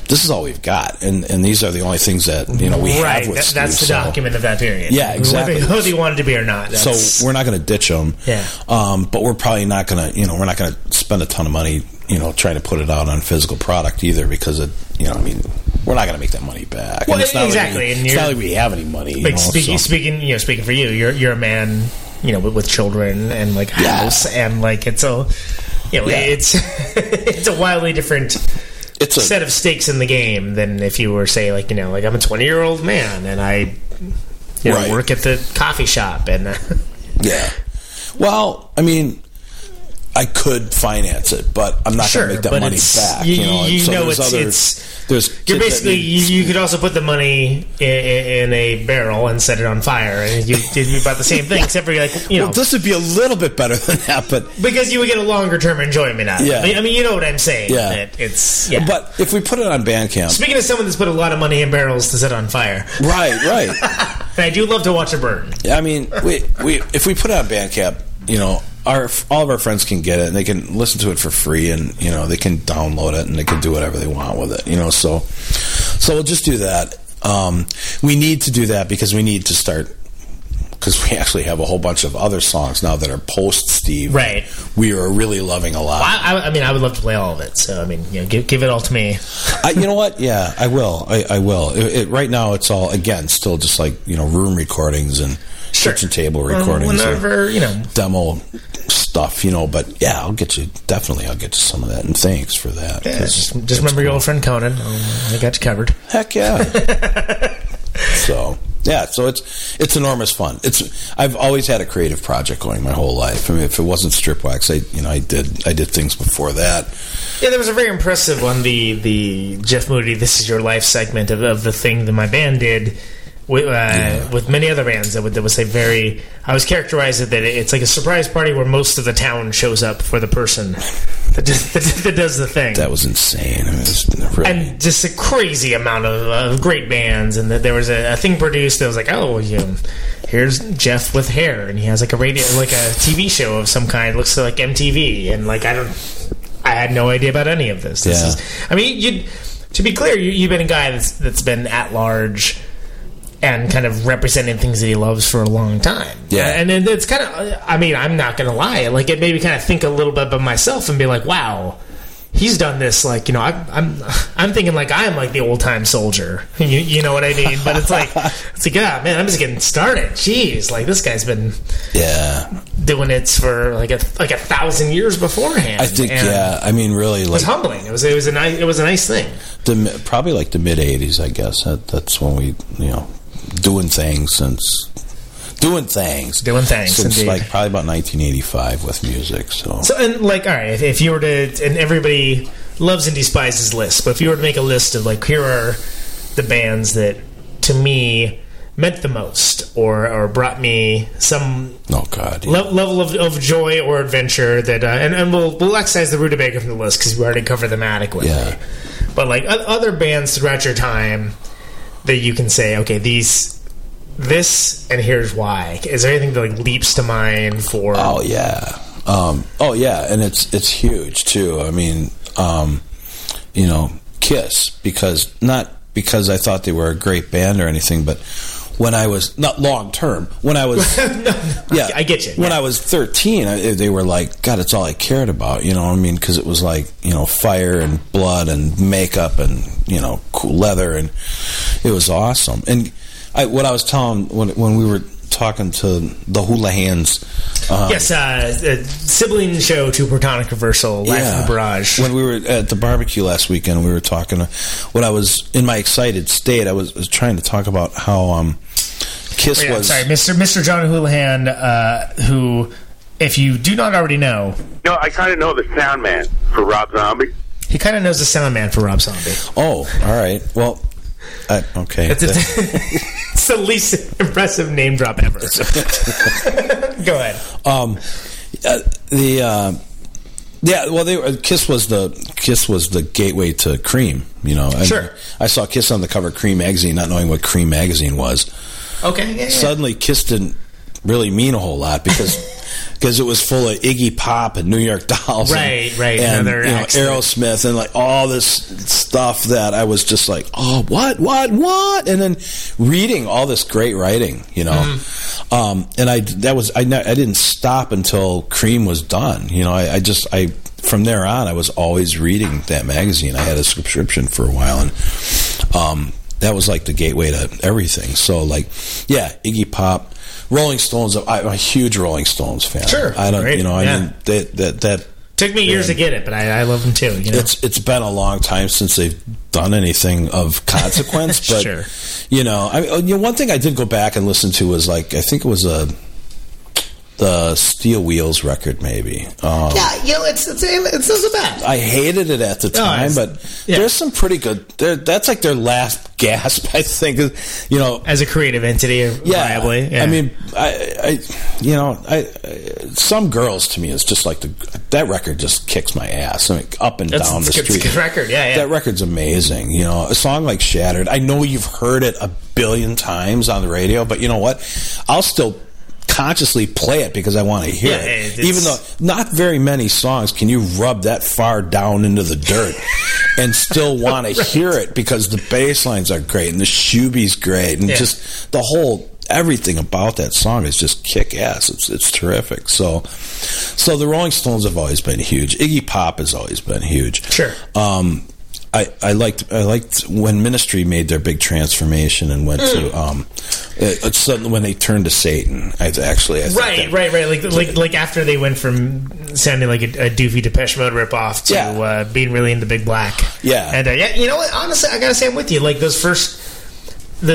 this is all we've got, and these are the only things that, you know, we have with Steve. That's the document of that period. Yeah, exactly. Whether you wanted to be or not. So we're not going to ditch them. Yeah. But we're probably not going to, you know, we're not going to spend a ton of money, you know, trying to put it out on physical product either, because it, you know, I mean, we're not going to make that money back. Well, and it's not exactly. Like it's not like we have any money. You know, speaking for you, you're a man, you know, with children and like house, and like it's a, you know, it's a wildly different set of stakes in the game than if you were, say, like, you know, like I'm a 20-year-old man and I, you know, work at the coffee shop and yeah. Well, I mean, I could finance it, but I'm not going to make that money back. You could also put the money in a barrel and set it on fire, and you did about the same thing, except for you're like, you know, this would be a little bit better than that, but because you would get a longer term enjoyment out of it. I mean, you know what I'm saying? Yeah. But if we put it on Bandcamp, speaking of someone that's put a lot of money in barrels to set on fire, right. And I do love to watch it burn. I mean, we if we put it on Bandcamp, you know, all of our friends can get it, and they can listen to it for free, and, you know, they can download it, and they can do whatever they want with it, you know, so we'll just do that. We need to do that because we need to start, because we actually have a whole bunch of other songs now that are post-Steve. Right. We are really loving a lot. Well, I mean, I would love to play all of it, so, I mean, you know, give it all to me. You know what? Yeah, I will. I will. Right now, it's all, again, still just like, you know, room recordings and kitchen table recordings. Whenever, you know. Demo stuff, you know, but yeah, I'll get you some of that, and thanks for that. Yeah, just remember your old friend Conan. I got you covered. Heck yeah. So... yeah, so it's enormous fun. I've always had a creative project going my whole life. I mean, if it wasn't Stripwax, I did things before that. Yeah, there was a very impressive one, the Jeff Moody "This Is Your Life" segment of the thing that my band did with many other bands that was a very... I was characterized that it's like a surprise party where most of the town shows up for the person that does the thing. That was insane. I mean, and just a crazy amount of great bands. And there was a thing produced that was like, oh, you know, here's Jeff with hair, and he has like a TV show of some kind. It looks like MTV, and like I had no idea about any of this. To be clear, you've been a guy that's been at large and kind of representing things that he loves for a long time. Yeah. And it's kind of... I mean, I'm not going to lie. Like, it made me kind of think a little bit about myself and be like, wow, he's done this. Like, you know, I'm thinking like I'm like the old-time soldier. You know what I mean? But it's like, yeah, man, I'm just getting started. Jeez. Like, this guy's been... yeah. Doing it for like a 1,000 years beforehand. I think, and I mean, really, like, it was humbling. It was a nice thing. Probably like the mid-'80s, I guess. That's when we, you know... doing things since indeed, like probably about 1985 with music. So and like, all right, if you were to... and everybody loves and despises lists, but if you were to make a list of like, here are the bands that to me meant the most or brought me some level of joy or adventure, that and we'll excise the Rutabega from the list because we already covered them adequately. Yeah. But like other bands throughout your time that you can say, okay, this, and here's why. Is there anything that like leaps to mind for... Oh yeah, and it's huge too. I mean, you know, KISS, not because I thought they were a great band or anything, but when I was... not long term. When I was... yeah, I get you. When I was 13, they were like, God, it's all I cared about. You know what I mean? Because it was like, you know, fire and blood and makeup and, you know, cool leather. And it was awesome. And what I was telling when we were talking to the Hula Hands... a sibling show to Protonic Reversal, Life in the Barrage. When we were at the barbecue last weekend, we were talking... when I was in my excited state, I was trying to talk about how KISS was... Mr. John Houlihan, who If you do not already know... No, I kind of know the sound man for Rob Zombie. He kind of knows the sound man for Rob Zombie. Oh, all right. Well... okay. It's the least impressive name drop ever. Go ahead. KISS was the gateway to Creem. You know, sure. I saw KISS on the cover of Creem magazine, not knowing what Creem magazine was. Okay. Yeah, suddenly, KISS didn't really mean a whole lot because it was full of Iggy Pop and New York Dolls, right, and Aerosmith and like all this stuff that I was just like, oh, what, and then reading all this great writing, and I didn't stop until Creem was done, from there on I was always reading that magazine. I had a subscription for a while, and that was like the gateway to everything. So like, yeah, Iggy Pop. Rolling Stones, I'm a huge Rolling Stones fan. Sure. I don't, right? You know, I mean, that took me years to get it, but I love them too. You know? It's been a long time since they've done anything of consequence, but sure. One thing I did go back and listen to was like, I think it was the Steel Wheels record, maybe. It's not bad. I hated it at the time, but there's some pretty good... That's like their last gasp, I think. You know, as a creative entity, reliably. Yeah. I mean, Some Girls to me is just like that record just kicks my ass. I mean, up and down the street. It's a good record, yeah. That record's amazing. You know, a song like Shattered. I know you've heard it a billion times on the radio, but you know what? I'll still consciously play it because I want to hear it. Even though not very many songs can you rub that far down into the dirt and still want to hear it, because the bass lines are great and the shooby's great, and just the whole everything about that song is just kick ass. It's terrific. So the Rolling Stones have always been huge. Iggy Pop has always been huge. Sure. I liked when Ministry made their big transformation and went to suddenly when they turned to Satan. Like after they went from sounding like a doofy Depeche Mode ripoff to being really in the Big Black. Yeah, and you know what? Honestly, I gotta say I'm with you. Like those Mine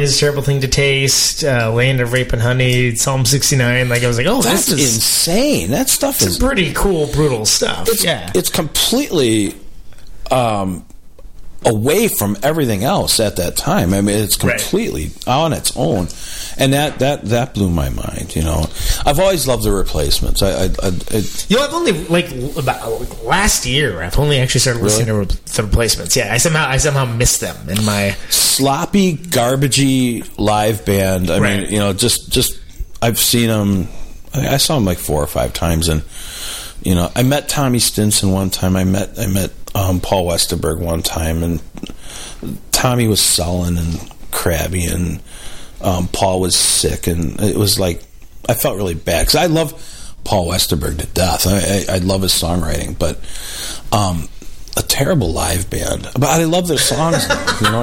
is a Terrible Thing to Taste, Land of Rape and Honey, Psalm 69. Like I was like, oh, that's insane. That stuff is pretty cool, brutal stuff. It's completely away from everything else at that time. I mean, it's completely on its own, and that blew my mind. You know, I've always loved the Replacements. I've only about last year I've only actually started listening to the Replacements. Yeah, I somehow missed them in my sloppy, garbagey live band. I mean, you know, just I've seen them. I saw them like 4 or 5 times, and you know, I met Tommy Stinson one time. I met Paul Westerberg one time, and Tommy was sullen and crabby, and Paul was sick, and it was like I felt really bad because I love Paul Westerberg to death. I love his songwriting, but a terrible live band. But I love their songs, though, you know.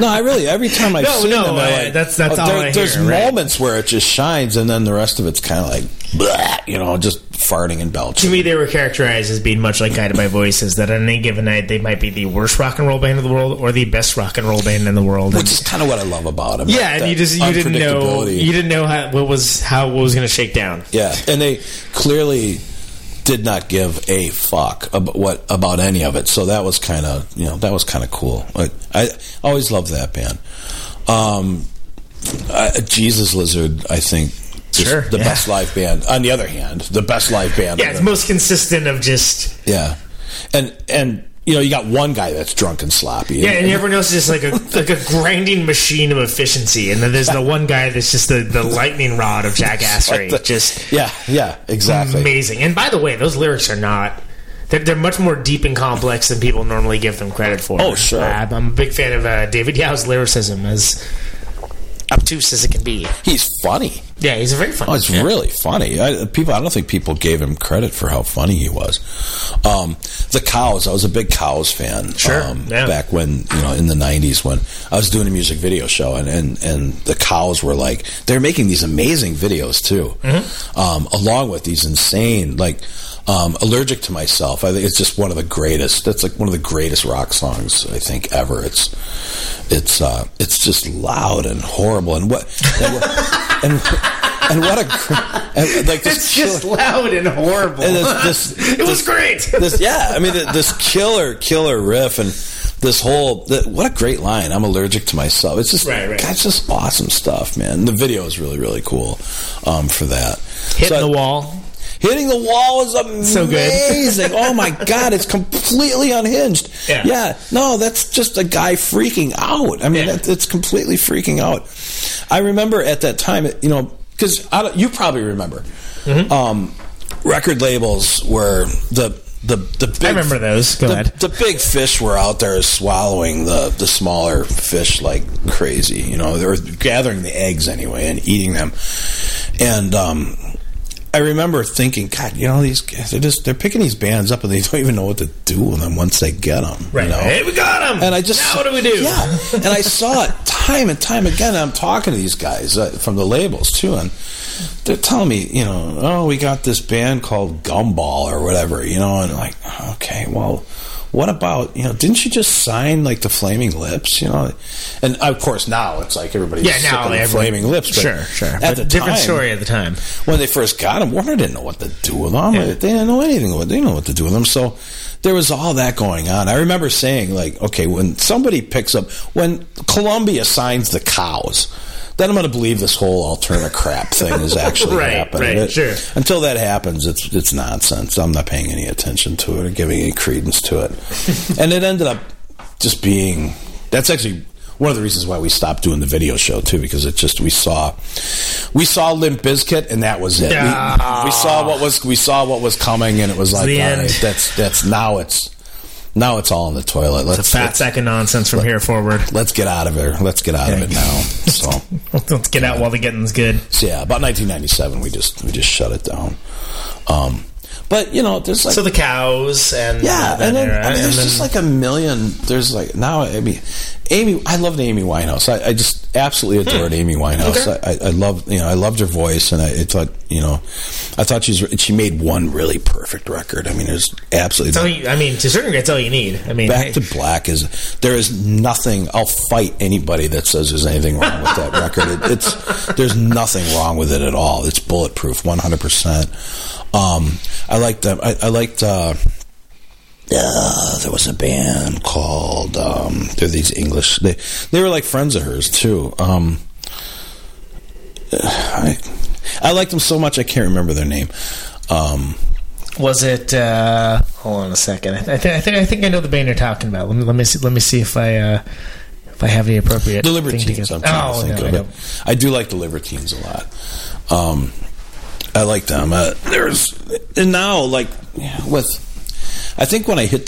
No, I really every time I've seen them, I like that's all I hear. There's moments where it just shines, and then the rest of it's kind of like, blah, you know, just farting and belching. To me, they were characterized as being much like Guided by Voices, that on any given night they might be the worst rock and roll band in the world or the best rock and roll band in the world, which is kind of what I love about them. Yeah, and you didn't know what was going to shake down. Yeah, and they clearly did not give a fuck about any of it. So that was kind of cool. I always loved that band. Jesus Lizard, I think. Sure, the best live band. On the other hand, the best live band. Yeah, it's most consistent of just... Yeah. And you know, you got one guy that's drunk and sloppy. Yeah, and everyone else is just like a grinding machine of efficiency. And then there's the one guy that's just the lightning rod of jackassery. Yeah, exactly. Amazing. And by the way, those lyrics are not... They're much more deep and complex than people normally give them credit for. Oh, sure. I'm a big fan of David Yao's lyricism as... obtuse as it can be. He's funny. Yeah, he's very funny. Oh, he's really funny. I don't think people gave him credit for how funny he was. The Cows. I was a big Cows fan. Sure. Back when, in the 90s when I was doing a music video show, and the Cows were like, they're making these amazing videos too. Mm-hmm. Along with these insane, like, Allergic to Myself. I think it's just one of the greatest. That's like one of the greatest rock songs I think ever. It's just loud and horrible and what And what a like this it's just killer, loud and horrible. And it was great. This killer riff and this whole what a great line. I'm allergic to myself. It's just right. That's just awesome stuff, man. The video is really, really cool for that. Hitting the wall is amazing. So good. Oh, my God. It's completely unhinged. Yeah. No, that's just a guy freaking out. I mean, it's completely freaking out. I remember at that time, you know, because you probably remember. Mm-hmm. Record labels were the big... I remember those. Go ahead. The big fish were out there swallowing the smaller fish like crazy. You know, they were gathering the eggs anyway and eating them. And... I remember thinking, God, you know, these guys, they're picking these bands up and they don't even know what to do with them once they get them. Right. You know? Hey, we got them! And now what do we do? Yeah. And I saw it time and time again. I'm talking to these guys from the labels, too, and they're telling me, you know, we got this band called Gumball or whatever, you know, and I'm like, okay, well... What about, you know, didn't you just sign, like, the Flaming Lips, you know? And, of course, now it's like everybody's sipping Flaming Lips. But sure. Different story at the time. When they first got them, Warner didn't know what to do with them. Yeah. They didn't know anything. They didn't know what to do with them. So there was all that going on. I remember saying, like, okay, when somebody picks up... When Columbia signs the Cows... Then I'm going to believe this whole alternate crap thing is actually happening. Right, sure. Until that happens, it's nonsense. I'm not paying any attention to it or giving any credence to it. And it ended up just being... That's actually one of the reasons why we stopped doing the video show, too, because it just... We saw Limp Bizkit, and that was it. Yeah. We saw what was coming, and it was like, all right, that's... Now it's all in the toilet. It's a fat sack of nonsense from here forward. Let's get out of here. Let's get out of it now. So let's get out while the getting's good. So yeah, about 1997, we just shut it down. But you know, there's like so the Cows and there's just like a million. There's like now, I mean, I loved Amy Winehouse. I just absolutely adored Amy Winehouse. Okay. I loved her voice, and I thought she made one really perfect record. I mean, there's absolutely. To a certain degree, that's all you need. I mean, Back to Black there is nothing. I'll fight anybody that says there's anything wrong with that record. There's nothing wrong with it at all. It's bulletproof, 100%. I liked them. There was a band called. They're these English. They were like friends of hers too. I liked them so much I can't remember their name. Was it? Hold on a second. I think I know the band you're talking about. Let me see if I. If I have the appropriate. The Libertines. I do like the Libertines a lot. I like them. I think when I hit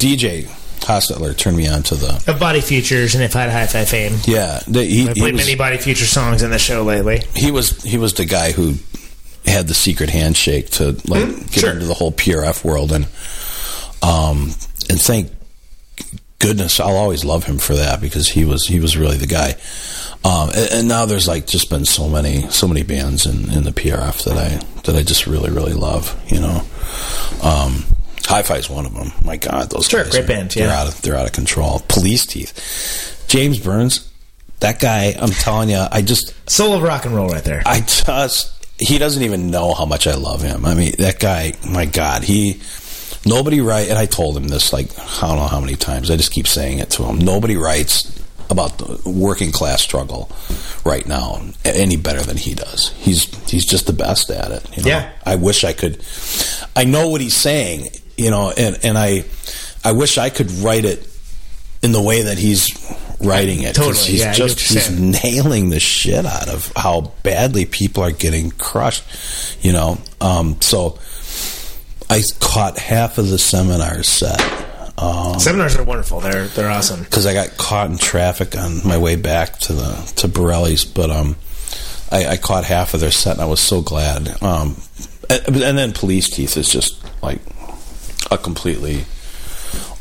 DJ Hostetler turned me on to the Body Futures and If I Had High Five Fame. Yeah, I played many Body Futures songs in the show lately. He was the guy who had the secret handshake to into the whole PRF world, and thank goodness I'll always love him for that because he was really the guy. And now there's like just been so many bands in the PRF that I just really, really love, you know. Hi-Fi is one of them. My God, those guys great band. They're out of control. Police Teeth. James Burns, that guy, I'm telling you, soul of rock and roll right there. He doesn't even know how much I love him. I mean, that guy, my God, nobody writes, and I told him this like I don't know how many times. I just keep saying it to him. Nobody writes about the working class struggle right now any better than he does. He's just the best at it. You know? Yeah. I wish I could. I know what he's saying, you know, and I wish I could write it in the way that he's writing it. Totally. He's nailing the shit out of how badly people are getting crushed, you know. So I caught half of the seminar set. Seminars are wonderful. They're awesome. Because I got caught in traffic on my way back to Borelli's, but I caught half of their set, and I was so glad. And then Police Teeth is just like a completely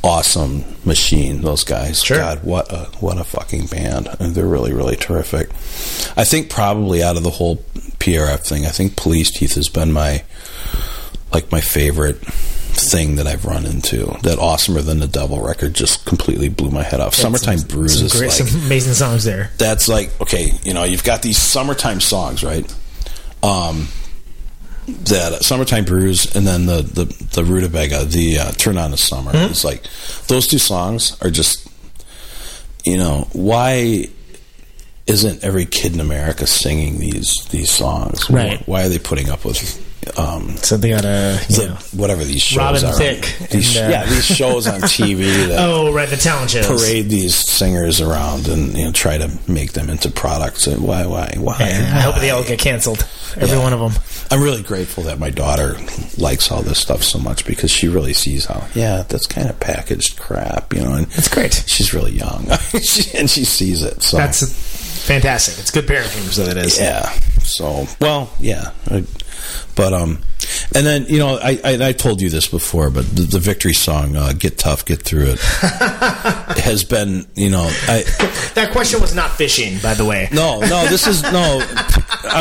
awesome machine. Those guys, sure. God, what a fucking band! And they're really, really terrific. I think probably out of the whole PRF thing, I think Police Teeth has been my favorite thing that I've run into. That Awesomer Than the Devil record just completely blew my head off. Yeah, Summertime Brews is great, like, some amazing songs there. That's like, okay, you know, you've got these summertime songs, right? That Summertime Brews and then the Rutabega, the Turn On the Summer. Mm-hmm. It's like those two songs are just, you know, why isn't every kid in America singing these songs? Right? Why are they putting up with? So they got a whatever these shows Robin are. Thicke these shows on TV. That the talent shows parade these singers around and try to make them into products. And why? I hope they all get canceled. Every one of them. I'm really grateful that my daughter likes all this stuff so much because she really sees how that's kind of packaged crap, And that's great. She's really young and she sees it. So that's fantastic. It's good parenting, so that is. Yeah. So and then I told you this before, but the Victory song, "Get Tough, Get Through It," has been that question was not fishing, by the way. I'm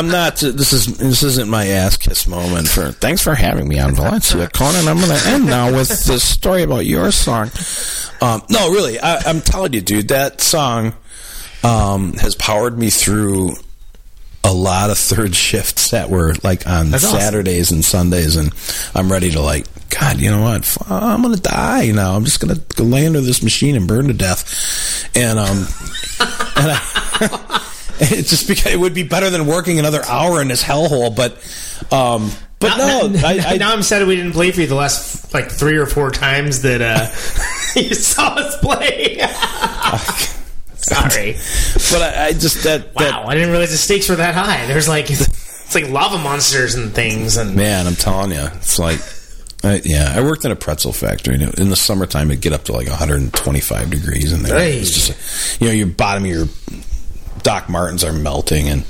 not. This isn't my ass kiss moment. Thanks for having me on Valencia, Conan. I'm going to end now with this story about your song. No, really, I'm telling you, dude, that song has powered me through a lot of third shifts that were like on Saturdays and Sundays, and I'm ready to like, God, you know what? I'm gonna die now. I'm just gonna go lay under this machine and burn to death. And it's just because it would be better than working another hour in this hellhole. But now I'm sad we didn't play for you the last like 3 or 4 times that you saw us play. Sorry. But I just I didn't realize the stakes were that high. There's like it's like lava monsters and things, and man, I'm telling you, it's like I worked in a pretzel factory, and in the summertime it'd get up to like 125 degrees in there. Right. It's just your bottom of your Doc Martens are melting, and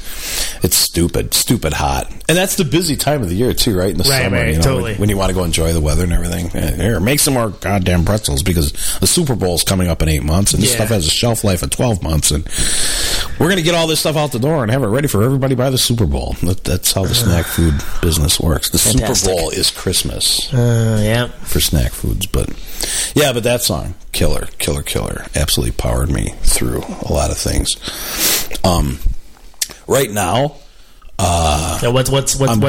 it's stupid hot. And that's the busy time of the year too, right? In the summer, totally. When you want to go enjoy the weather and everything. Here, make some more goddamn pretzels because the Super Bowl is coming up in 8 months, and this stuff has a shelf life of 12 months, and we're going to get all this stuff out the door and have it ready for everybody by the Super Bowl. That's how the snack food business works. The fantastic. Super Bowl is Christmas for snack foods. But but that song, killer, absolutely powered me through a lot of things. Right now, what are your current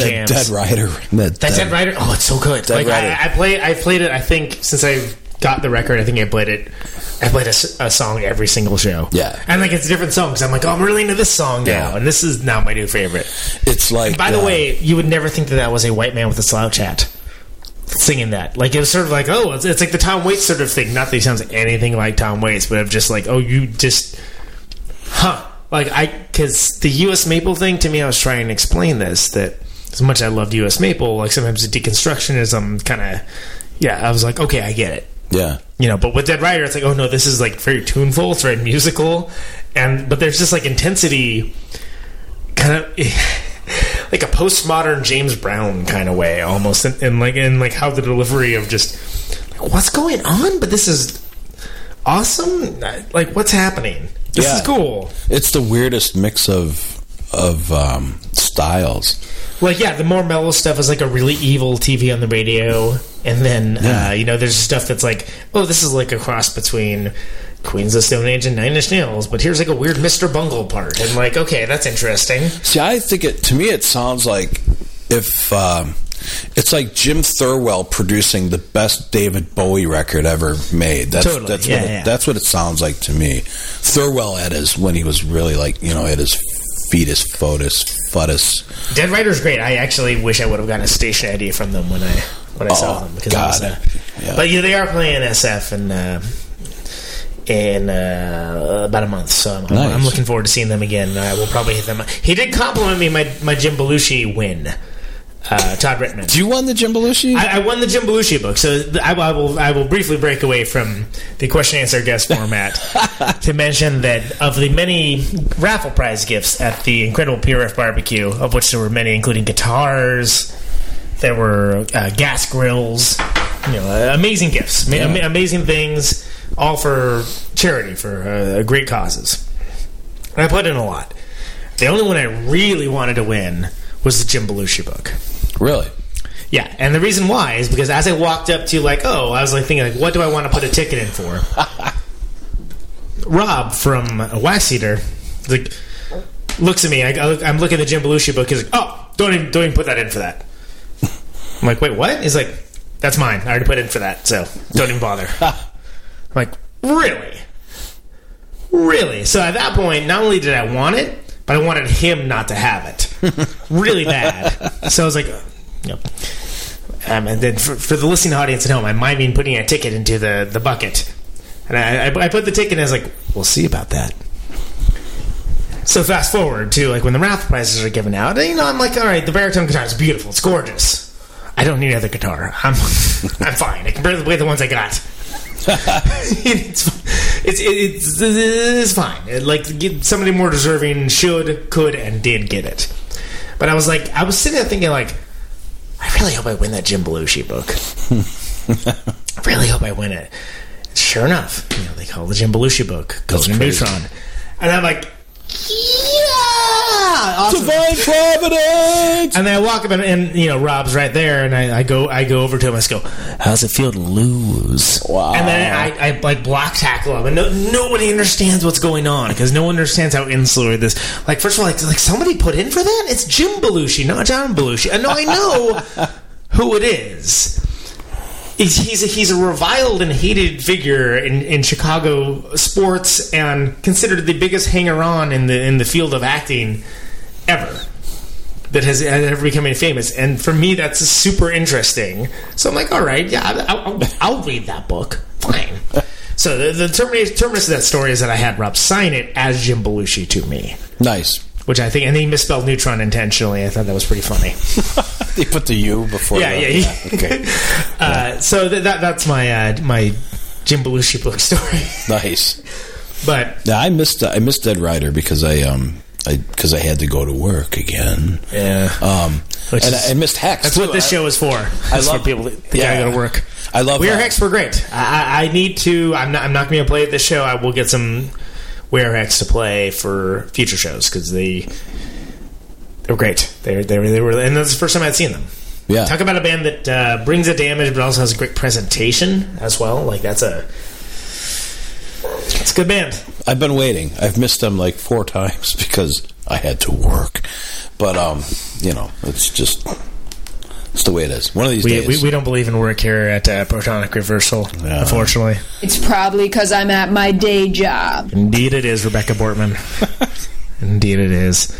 jams? Dead Rider. Dead Rider. Oh, it's so good. Dead Rider. I played it. I think since I got the record, I played a song every single show. Yeah, and like it's different songs. I'm like, I'm really into this song now, and this is now my new favorite. It's like, and by the way, you would never think that was a white man with a slouch hat singing that. Like, it was sort of like, it's like the Tom Waits sort of thing. Not that he sounds like anything like Tom Waits, but I'm just like, you just. Because the U.S. Maple thing, to me, I was trying to explain this, that as much as I loved U.S. Maple, like, sometimes the deconstructionism kind of, I was like, okay, I get it. Yeah. But with Dead Rider, it's like, oh, no, this is, like, very tuneful, it's very musical, but there's just, like, intensity, kind of, like a postmodern James Brown kind of way, almost, and how the delivery of just, like, what's going on? But this is awesome? Like, what's happening? This is cool. It's the weirdest mix of styles. Well, the more mellow stuff is like a really evil TV on the radio, and then there's stuff that's like, this is like a cross between Queens of the Stone Age and Nine Inch Nails, but here's like a weird Mr. Bungle part, and like, okay, that's interesting. See, I think it sounds like if it's like Jim Thirlwell producing the best David Bowie record ever made. That's what it sounds like to me. Thirlwell when he was really like, at his fetus, futus. Dead Rider's great. I actually wish I would have gotten a station idea from them when I saw them. Because they are playing SF in about a month, so I'm looking forward to seeing them again. We'll probably hit them. He did compliment me my Jim Belushi win. Todd Rittman. Do you won the Jim Belushi? I won the Jim Belushi book, so I will briefly break away from the question-answer guest format to mention that of the many raffle prize gifts at the incredible PRF Barbecue, of which there were many, including guitars, there were gas grills, amazing gifts, amazing things, all for charity, for great causes. And I put in a lot. The only one I really wanted to win was the Jim Belushi book. Really? Yeah, and the reason why is because as I walked up to, like, oh, I was like thinking, like, what do I want to put a ticket in for? Rob from Wax Eater, like, looks at me. I'm looking at the Jim Belushi book. He's like, oh, don't even put that in for that. I'm like, wait, what? He's like, that's mine. I already put in for that, so don't even bother. I'm like, really? Really? So at that point, not only did I want it, but I wanted him not to have it. Really bad. So I was like, yep. And then for the listening audience at home, I might mean putting a ticket into the bucket. And I put the ticket in, and I was like, we'll see about that. So fast forward to, like, when the Raffle prizes are given out, and, you know, I'm like, all right, the baritone guitar is beautiful. It's gorgeous. I don't need another guitar. I'm fine. I can barely play the ones I got. It's fine. Like, somebody more deserving should, could, and did get it. But I was like, I was sitting there thinking, like, I really hope I win that Jim Belushi book. I really hope I win it. Sure enough, you know, they call the Jim Belushi book Conan Neutron, and I'm like, yeah, awesome. Divine Providence. And then I walk up, and you know, Rob's right there, and I go over to him. I just go, how's it feel to lose? Wow. And then I like block tackle him, and nobody understands what's going on because no one understands how insular this. Like, first of all, like somebody put in for that. It's Jim Belushi, not John Belushi. And I know who it is. He's a reviled and hated figure in Chicago sports, and considered the biggest hanger-on in the field of acting ever that has ever become famous. And for me, that's super interesting. So I'm like, all right, yeah, I'll read that book. Fine. So the terminus of that story is that I had Rob sign it as Jim Belushi to me. Nice. Which I think, and he misspelled Neutron intentionally. I thought that was pretty funny. They put the U before. Yeah. Okay. So that's my Jim Belushi book story. Nice. But now, I missed Dead Rider because I had to go to work again. Yeah. I missed Hex. That's too. What this show is for. That's I love for people that gotta go to work. I love. We're Hex. We're great. I need to. I'm not going to play at this show. I will get some. Wear X to play for future shows because they were great. They were, and that's the first time I'd seen them. Yeah, talk about a band that brings a damage, but also has a great presentation as well. Like that's a good band. I've been waiting. I've missed them like 4 times because I had to work. But you know, it's the way it is. One of these days. We don't believe in work here at Protonic Reversal, unfortunately. It's probably because I'm at my day job. Indeed it is, Rebecca Bortman. Indeed it is.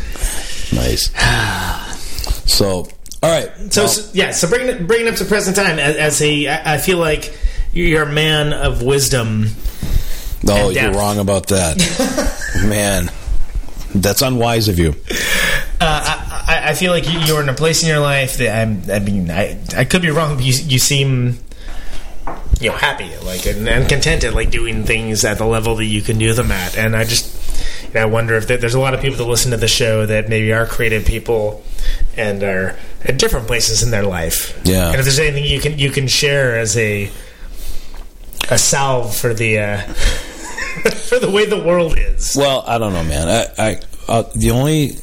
Nice. So, all right. So bringing up to present time, I feel like you're a man of wisdom. Oh, you're wrong about that. Man, that's unwise of you. I feel like you're in a place in your life that I could be wrong, but you seem, you know, happy, like, and content at, like, doing things at the level that you can do them at. And I just, you know, I wonder if there's a lot of people that listen to the show that maybe are creative people and are at different places in their life. Yeah. And if there's anything you can share as a salve for the for the way the world is. Well, I don't know, man. I the only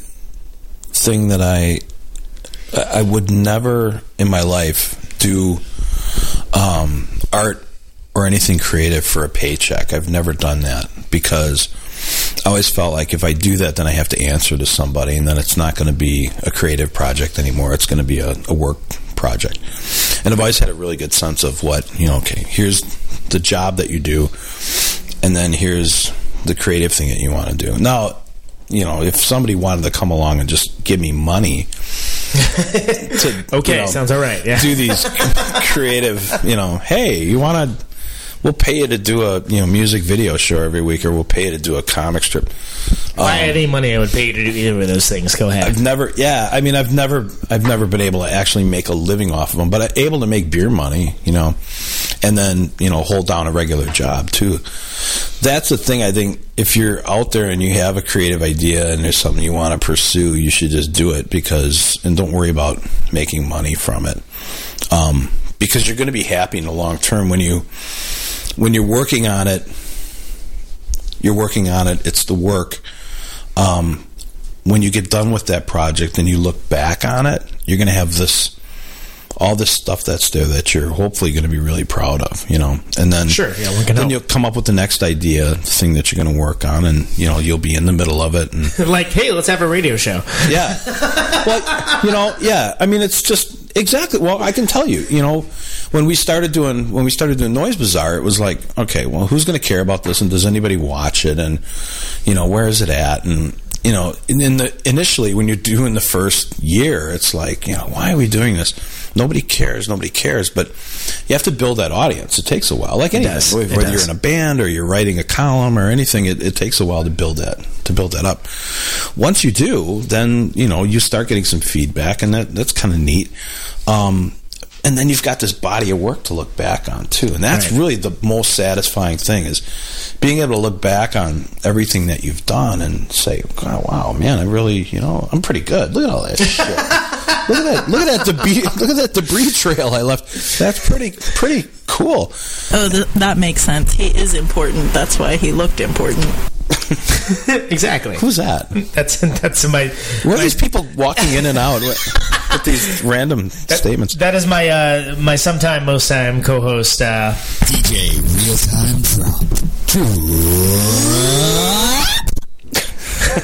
thing that I would never in my life do art or anything creative for a paycheck. I've never done that because I always felt like if I do that, then I have to answer to somebody, and then it's not going to be a creative project anymore. It's going to be a work project. And I've always had a really good sense of what, you know, okay, here's the job that you do, and then here's the creative thing that you want to do. Now, you know, if somebody wanted to come along and just give me money to okay, you know, sounds all right. Yeah. Do these creative, you know, hey, you want to, we'll pay you to do a, you know, music video show every week, or we'll pay you to do a comic strip. If I had any money, I would pay you to do either of those things. Go ahead. I've never been able to actually make a living off of them, but I'm able to make beer money, you know, and then, you know, hold down a regular job too. That's the thing. I think if you're out there and you have a creative idea and there's something you want to pursue, you should just do it and don't worry about making money from it, because you're going to be happy in the long term. When you're working on it, you're working on it. It's the work. When you get done with that project and you look back on it, you're going to have this all this stuff that's there that you're hopefully going to be really proud of, you know. And then, sure, yeah, then you'll come up with the next idea, the thing that you're going to work on, and, you know, you'll be in the middle of it. And like, hey, let's have a radio show. Yeah. Well, you know, yeah. I mean, it's just exactly, well, I can tell you, you know, when we started doing Noise Bazaar, it was like, okay, well, who's going to care about this, and does anybody watch it, and, you know, where is it at? And, you know, initially when you're doing the first year, it's like, you know, why are we doing this? Nobody cares. But you have to build that audience. It takes a while, like anything. Whether you're in a band or you're writing a column or anything, it takes a while to build that up. Once you do, then, you know, you start getting some feedback, and that's kind of neat. And then you've got this body of work to look back on, too. And that's really the most satisfying thing, is being able to look back on everything that you've done and say, oh, wow, man, I really, you know, I'm pretty good. Look at all that shit. Look at that debris trail I left. That's pretty cool. Oh, that makes sense. He is important. That's why he looked important. Exactly. Who's that? That's my. Where are these people walking in and out with these random statements? That is my my sometime most time co-host DJ Real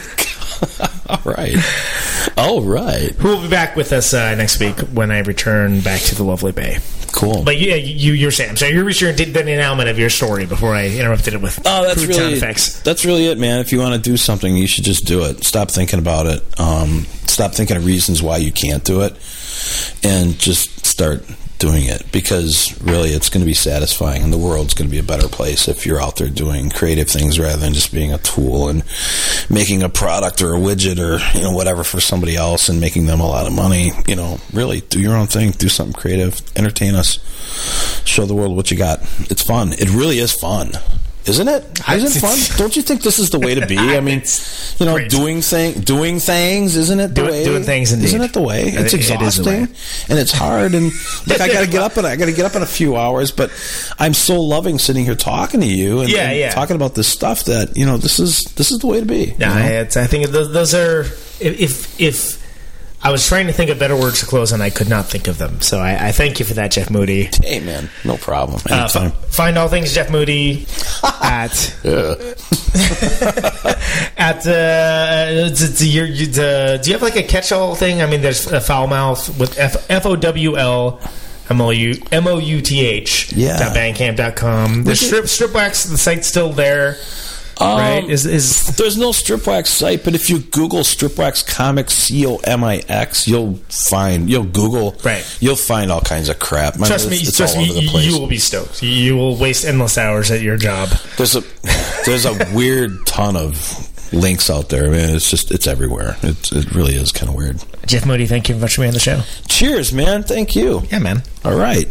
Time Drop. All right. Who will be back with us next week when I return back to the lovely Bay. Cool. But yeah, you're Sam. So you're sure did an element of your story before I interrupted it with. Oh, that's really it, man. If you want to do something, you should just do it. Stop thinking about it. Stop thinking of reasons why you can't do it, and just start doing it, because really it's going to be satisfying, and the world's going to be a better place if you're out there doing creative things rather than just being a tool and making a product or a widget or, you know, whatever for somebody else and making them a lot of money. You know, really do your own thing, do something creative, entertain us, show the world what you got. It's fun. It really is fun. Isn't it? Isn't it fun? Don't you think this is the way to be? I mean, you know, great. doing things, isn't it the way? Doing things, indeed. Isn't it the way? It's exhausting, and it's hard, and look, I got to get up in a few hours, but I'm so loving sitting here talking to you and talking about this stuff that, you know, this is the way to be. Yeah, I think those are if I was trying to think of better words to close, and I could not think of them. So I thank you for that, Jeff Moody. Hey, man. No problem. Anytime. Find all things Jeff Moody at... at... do you have like a catch-all thing? I mean, there's a Fowl Mouth with FOWL MOUTH .bandcamp.com. There's Stripwax. The site's still there. Right? There's no Stripwax site, but if you Google Stripwax Comics COMIX, you'll find all kinds of crap. Trust me, you will be stoked. You will waste endless hours at your job. There's a weird ton of links out there. I mean, it's everywhere. It really is kind of weird. Jeff Moody, thank you very much for being on the show. Cheers, man. Thank you. Yeah, man. All right.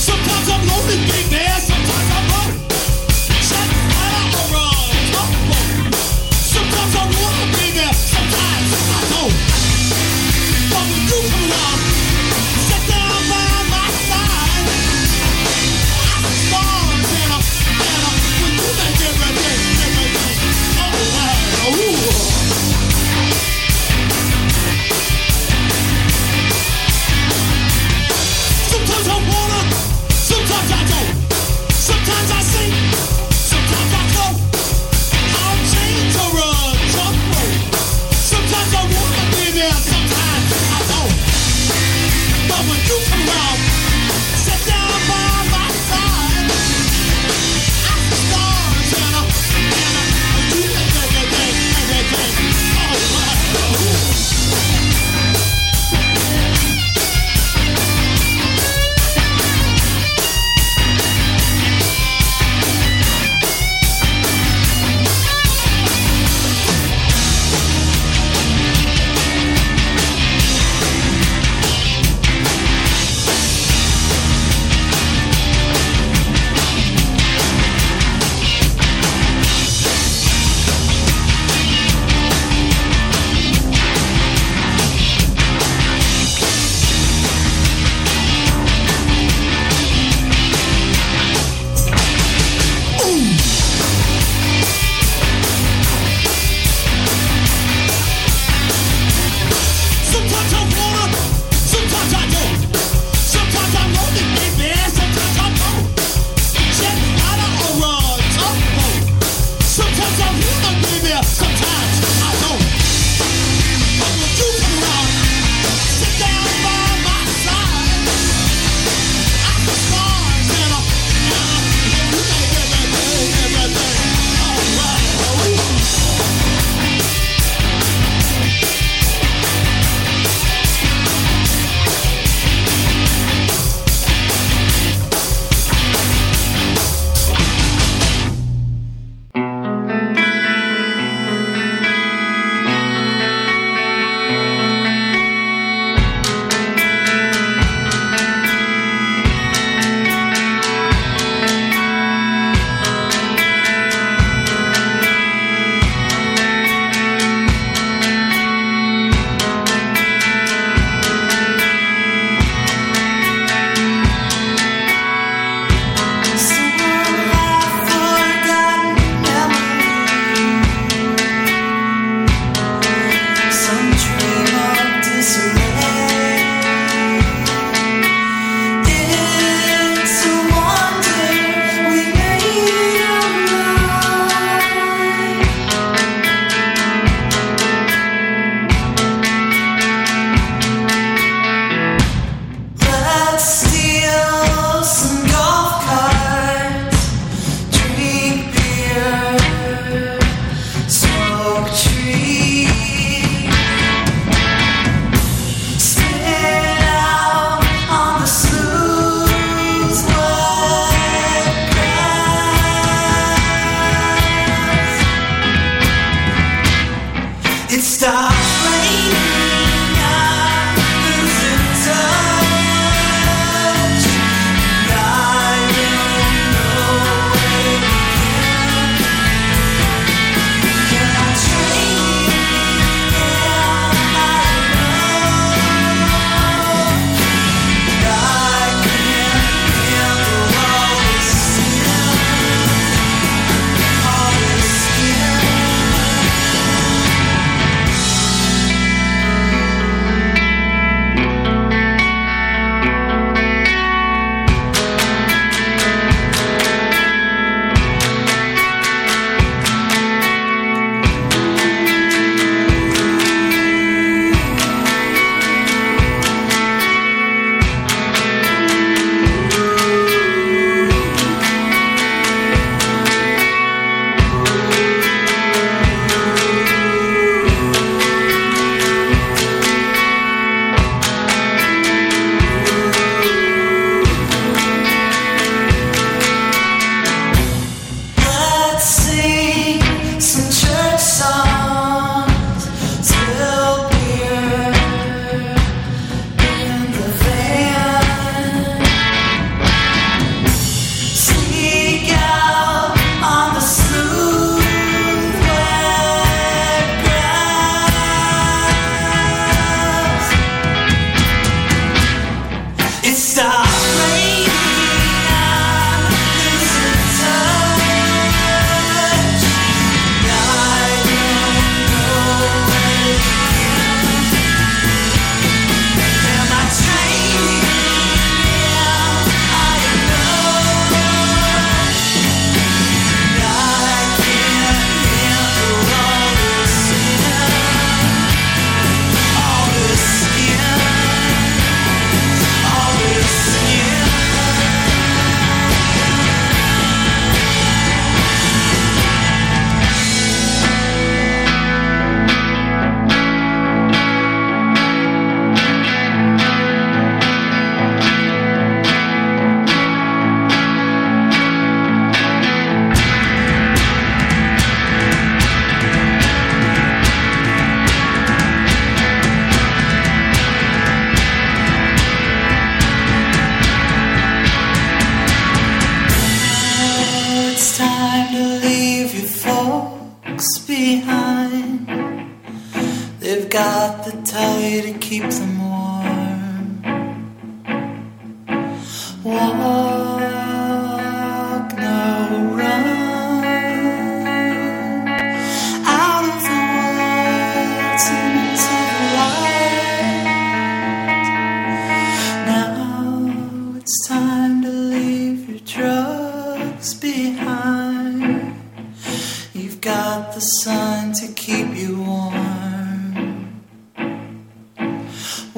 Sometimes I'm lonely, baby. Sometimes I'm lonely. Sometimes I run.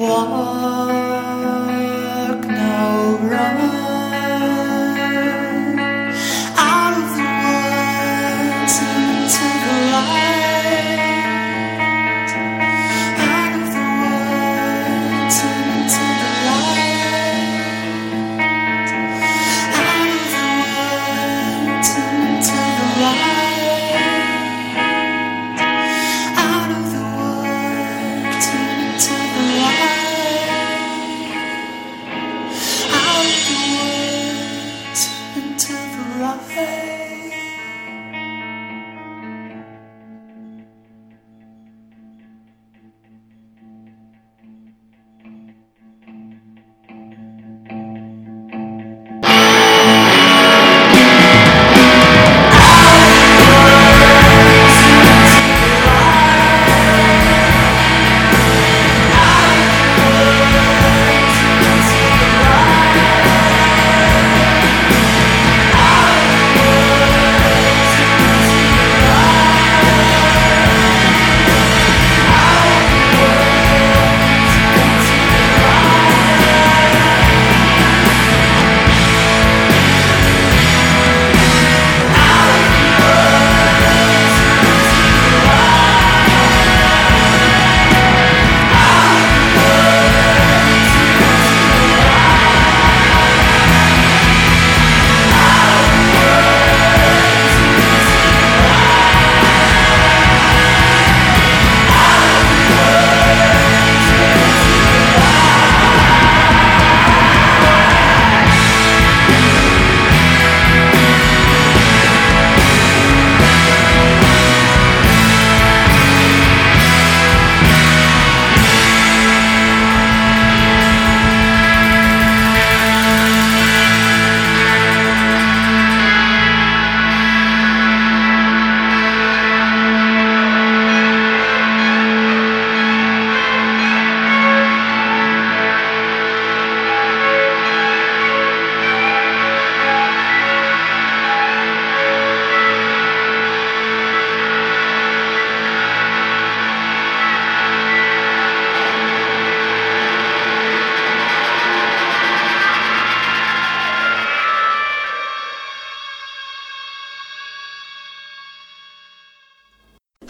Walk, now run out of the woods into the light, out of the woods into the light, out of the woods into the light, out of the woods into the light.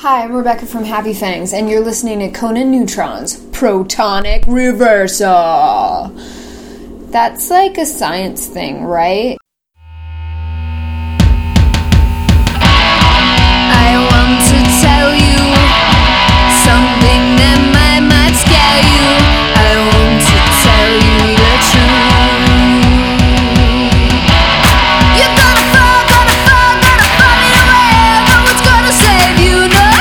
Hi, I'm Rebecca from Happy Fangs, and you're listening to Conan Neutron's Protonic Reversal. That's like a science thing, right? I want to tell you something that might scare you. I want to tell you the truth. You're gonna fall me away. No one's gonna save you. Bye.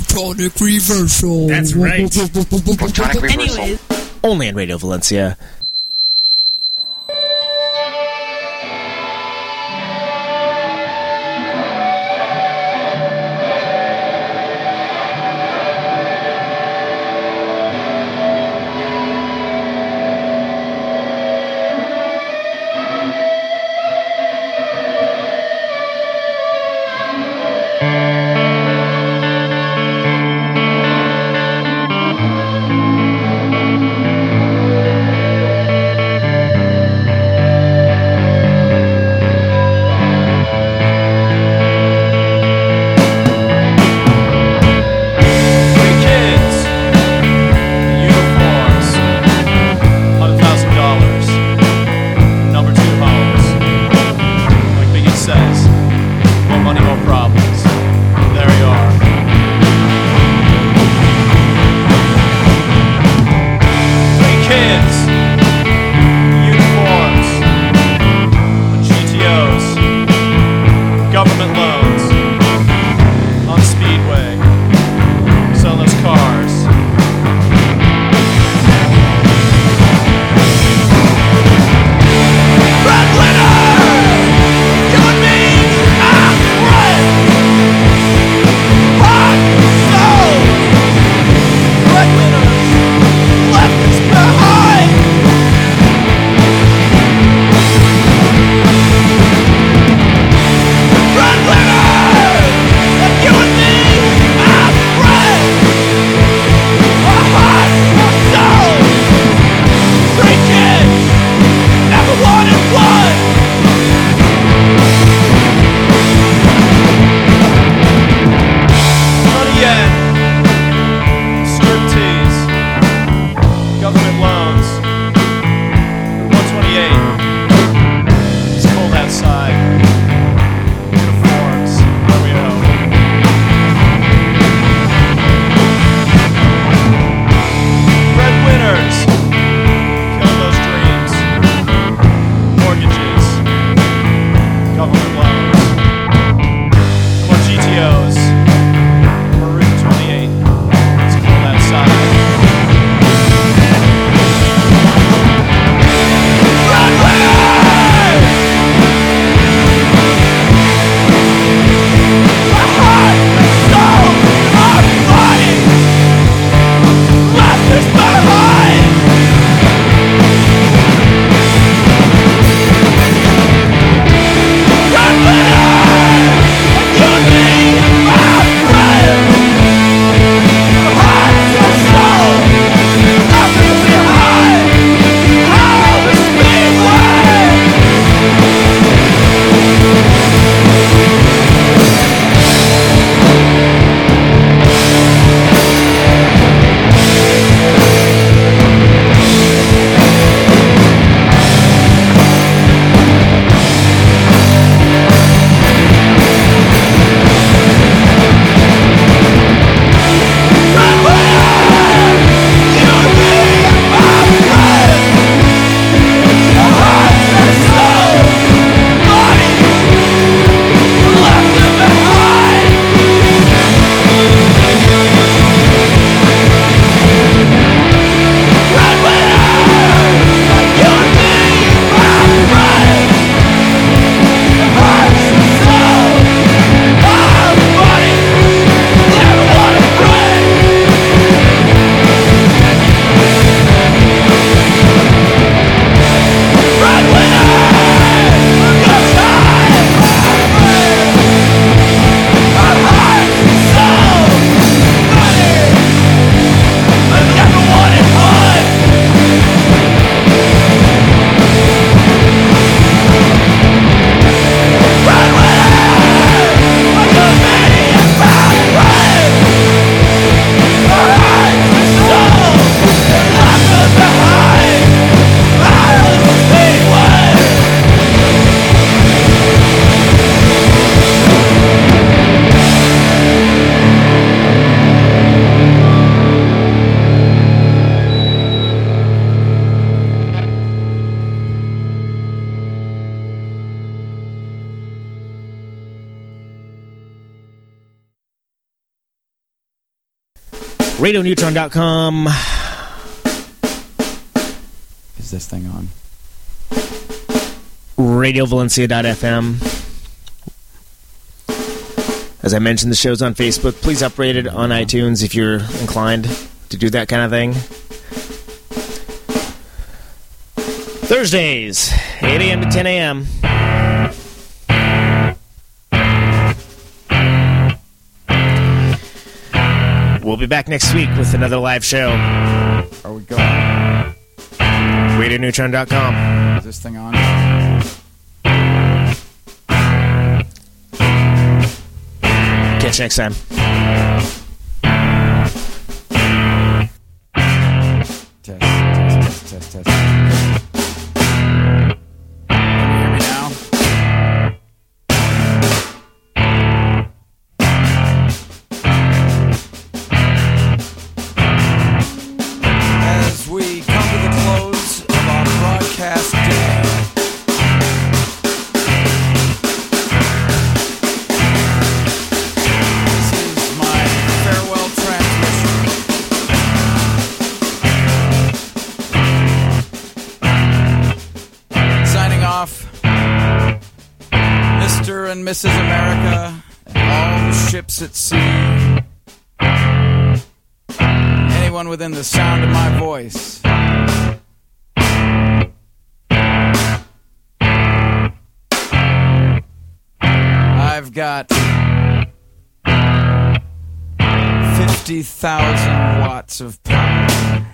Protonic Reversal. That's right. Protonic Reversal. Anyways. Only on Radio Valencia. RadioNeutron.com. Is this thing on? RadioValencia.fm. As I mentioned, the show's on Facebook. Please upgrade it on iTunes if you're inclined to do that kind of thing. Thursdays, 8 a.m. to 10 a.m. We'll be back next week with another live show. Are we going? RadioNeutron.com. Is this thing on? Catch you next time. Mrs. America and all the ships at sea. Anyone within the sound of my voice. I've got 50,000 watts of power.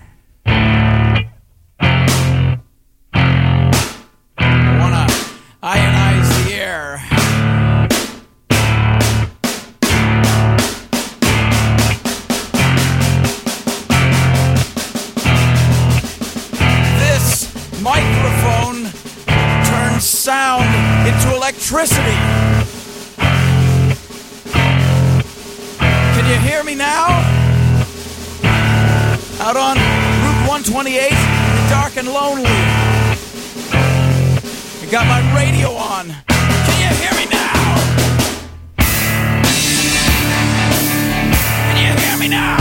I wanna ionize the air. Microphone turns sound into electricity. Can you hear me now? Out on Route 128, dark and lonely. I got my radio on. Can you hear me now? Can you hear me now?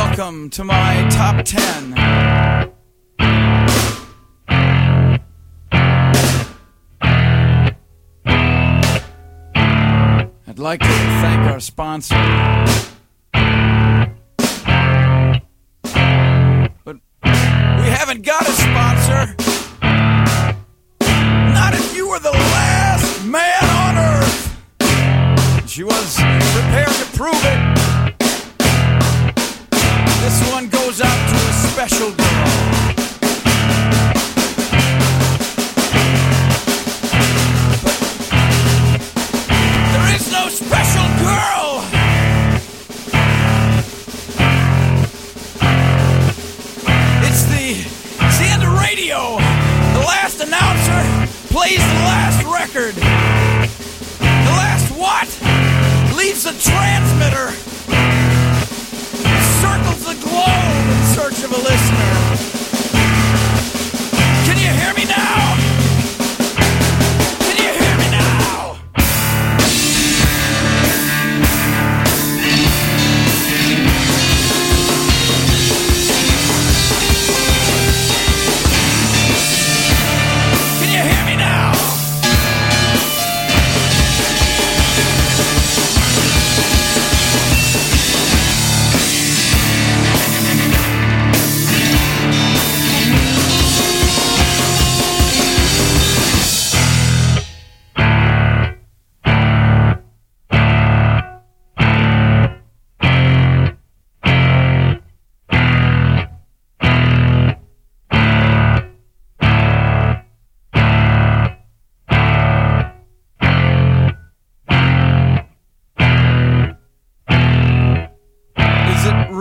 Welcome to my top 10. I'd like to thank our sponsor, but we haven't got a sponsor. Not if you were the last man on earth. She was prepared to prove it. This one goes out to a special girl. But there is no special girl! It's the end of radio. The last announcer plays the last record. The last what? Leaves the transmitter. Circles the globe in search of a listener.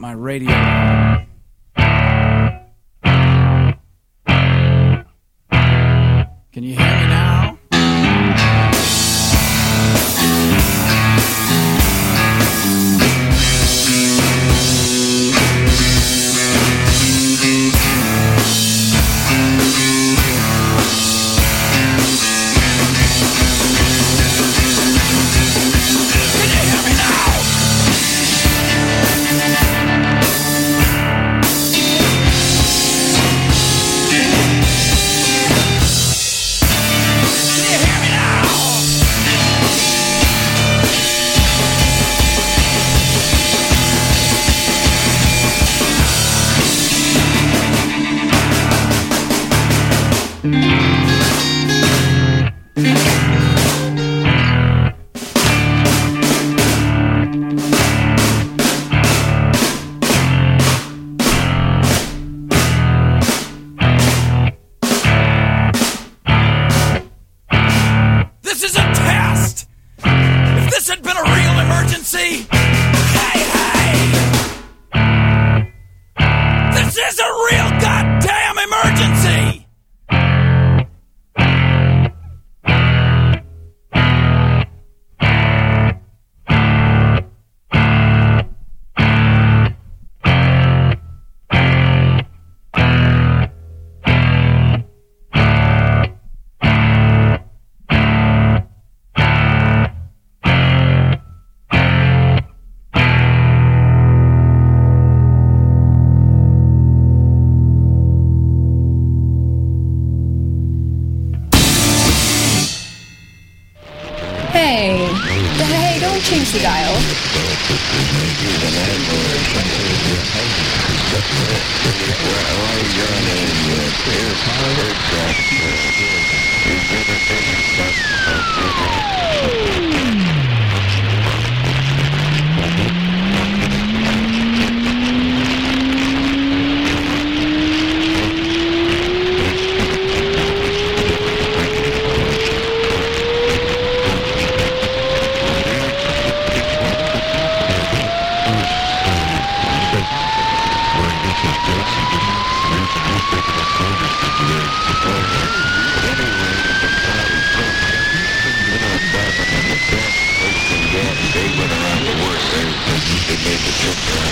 My radio. Can you hear me now?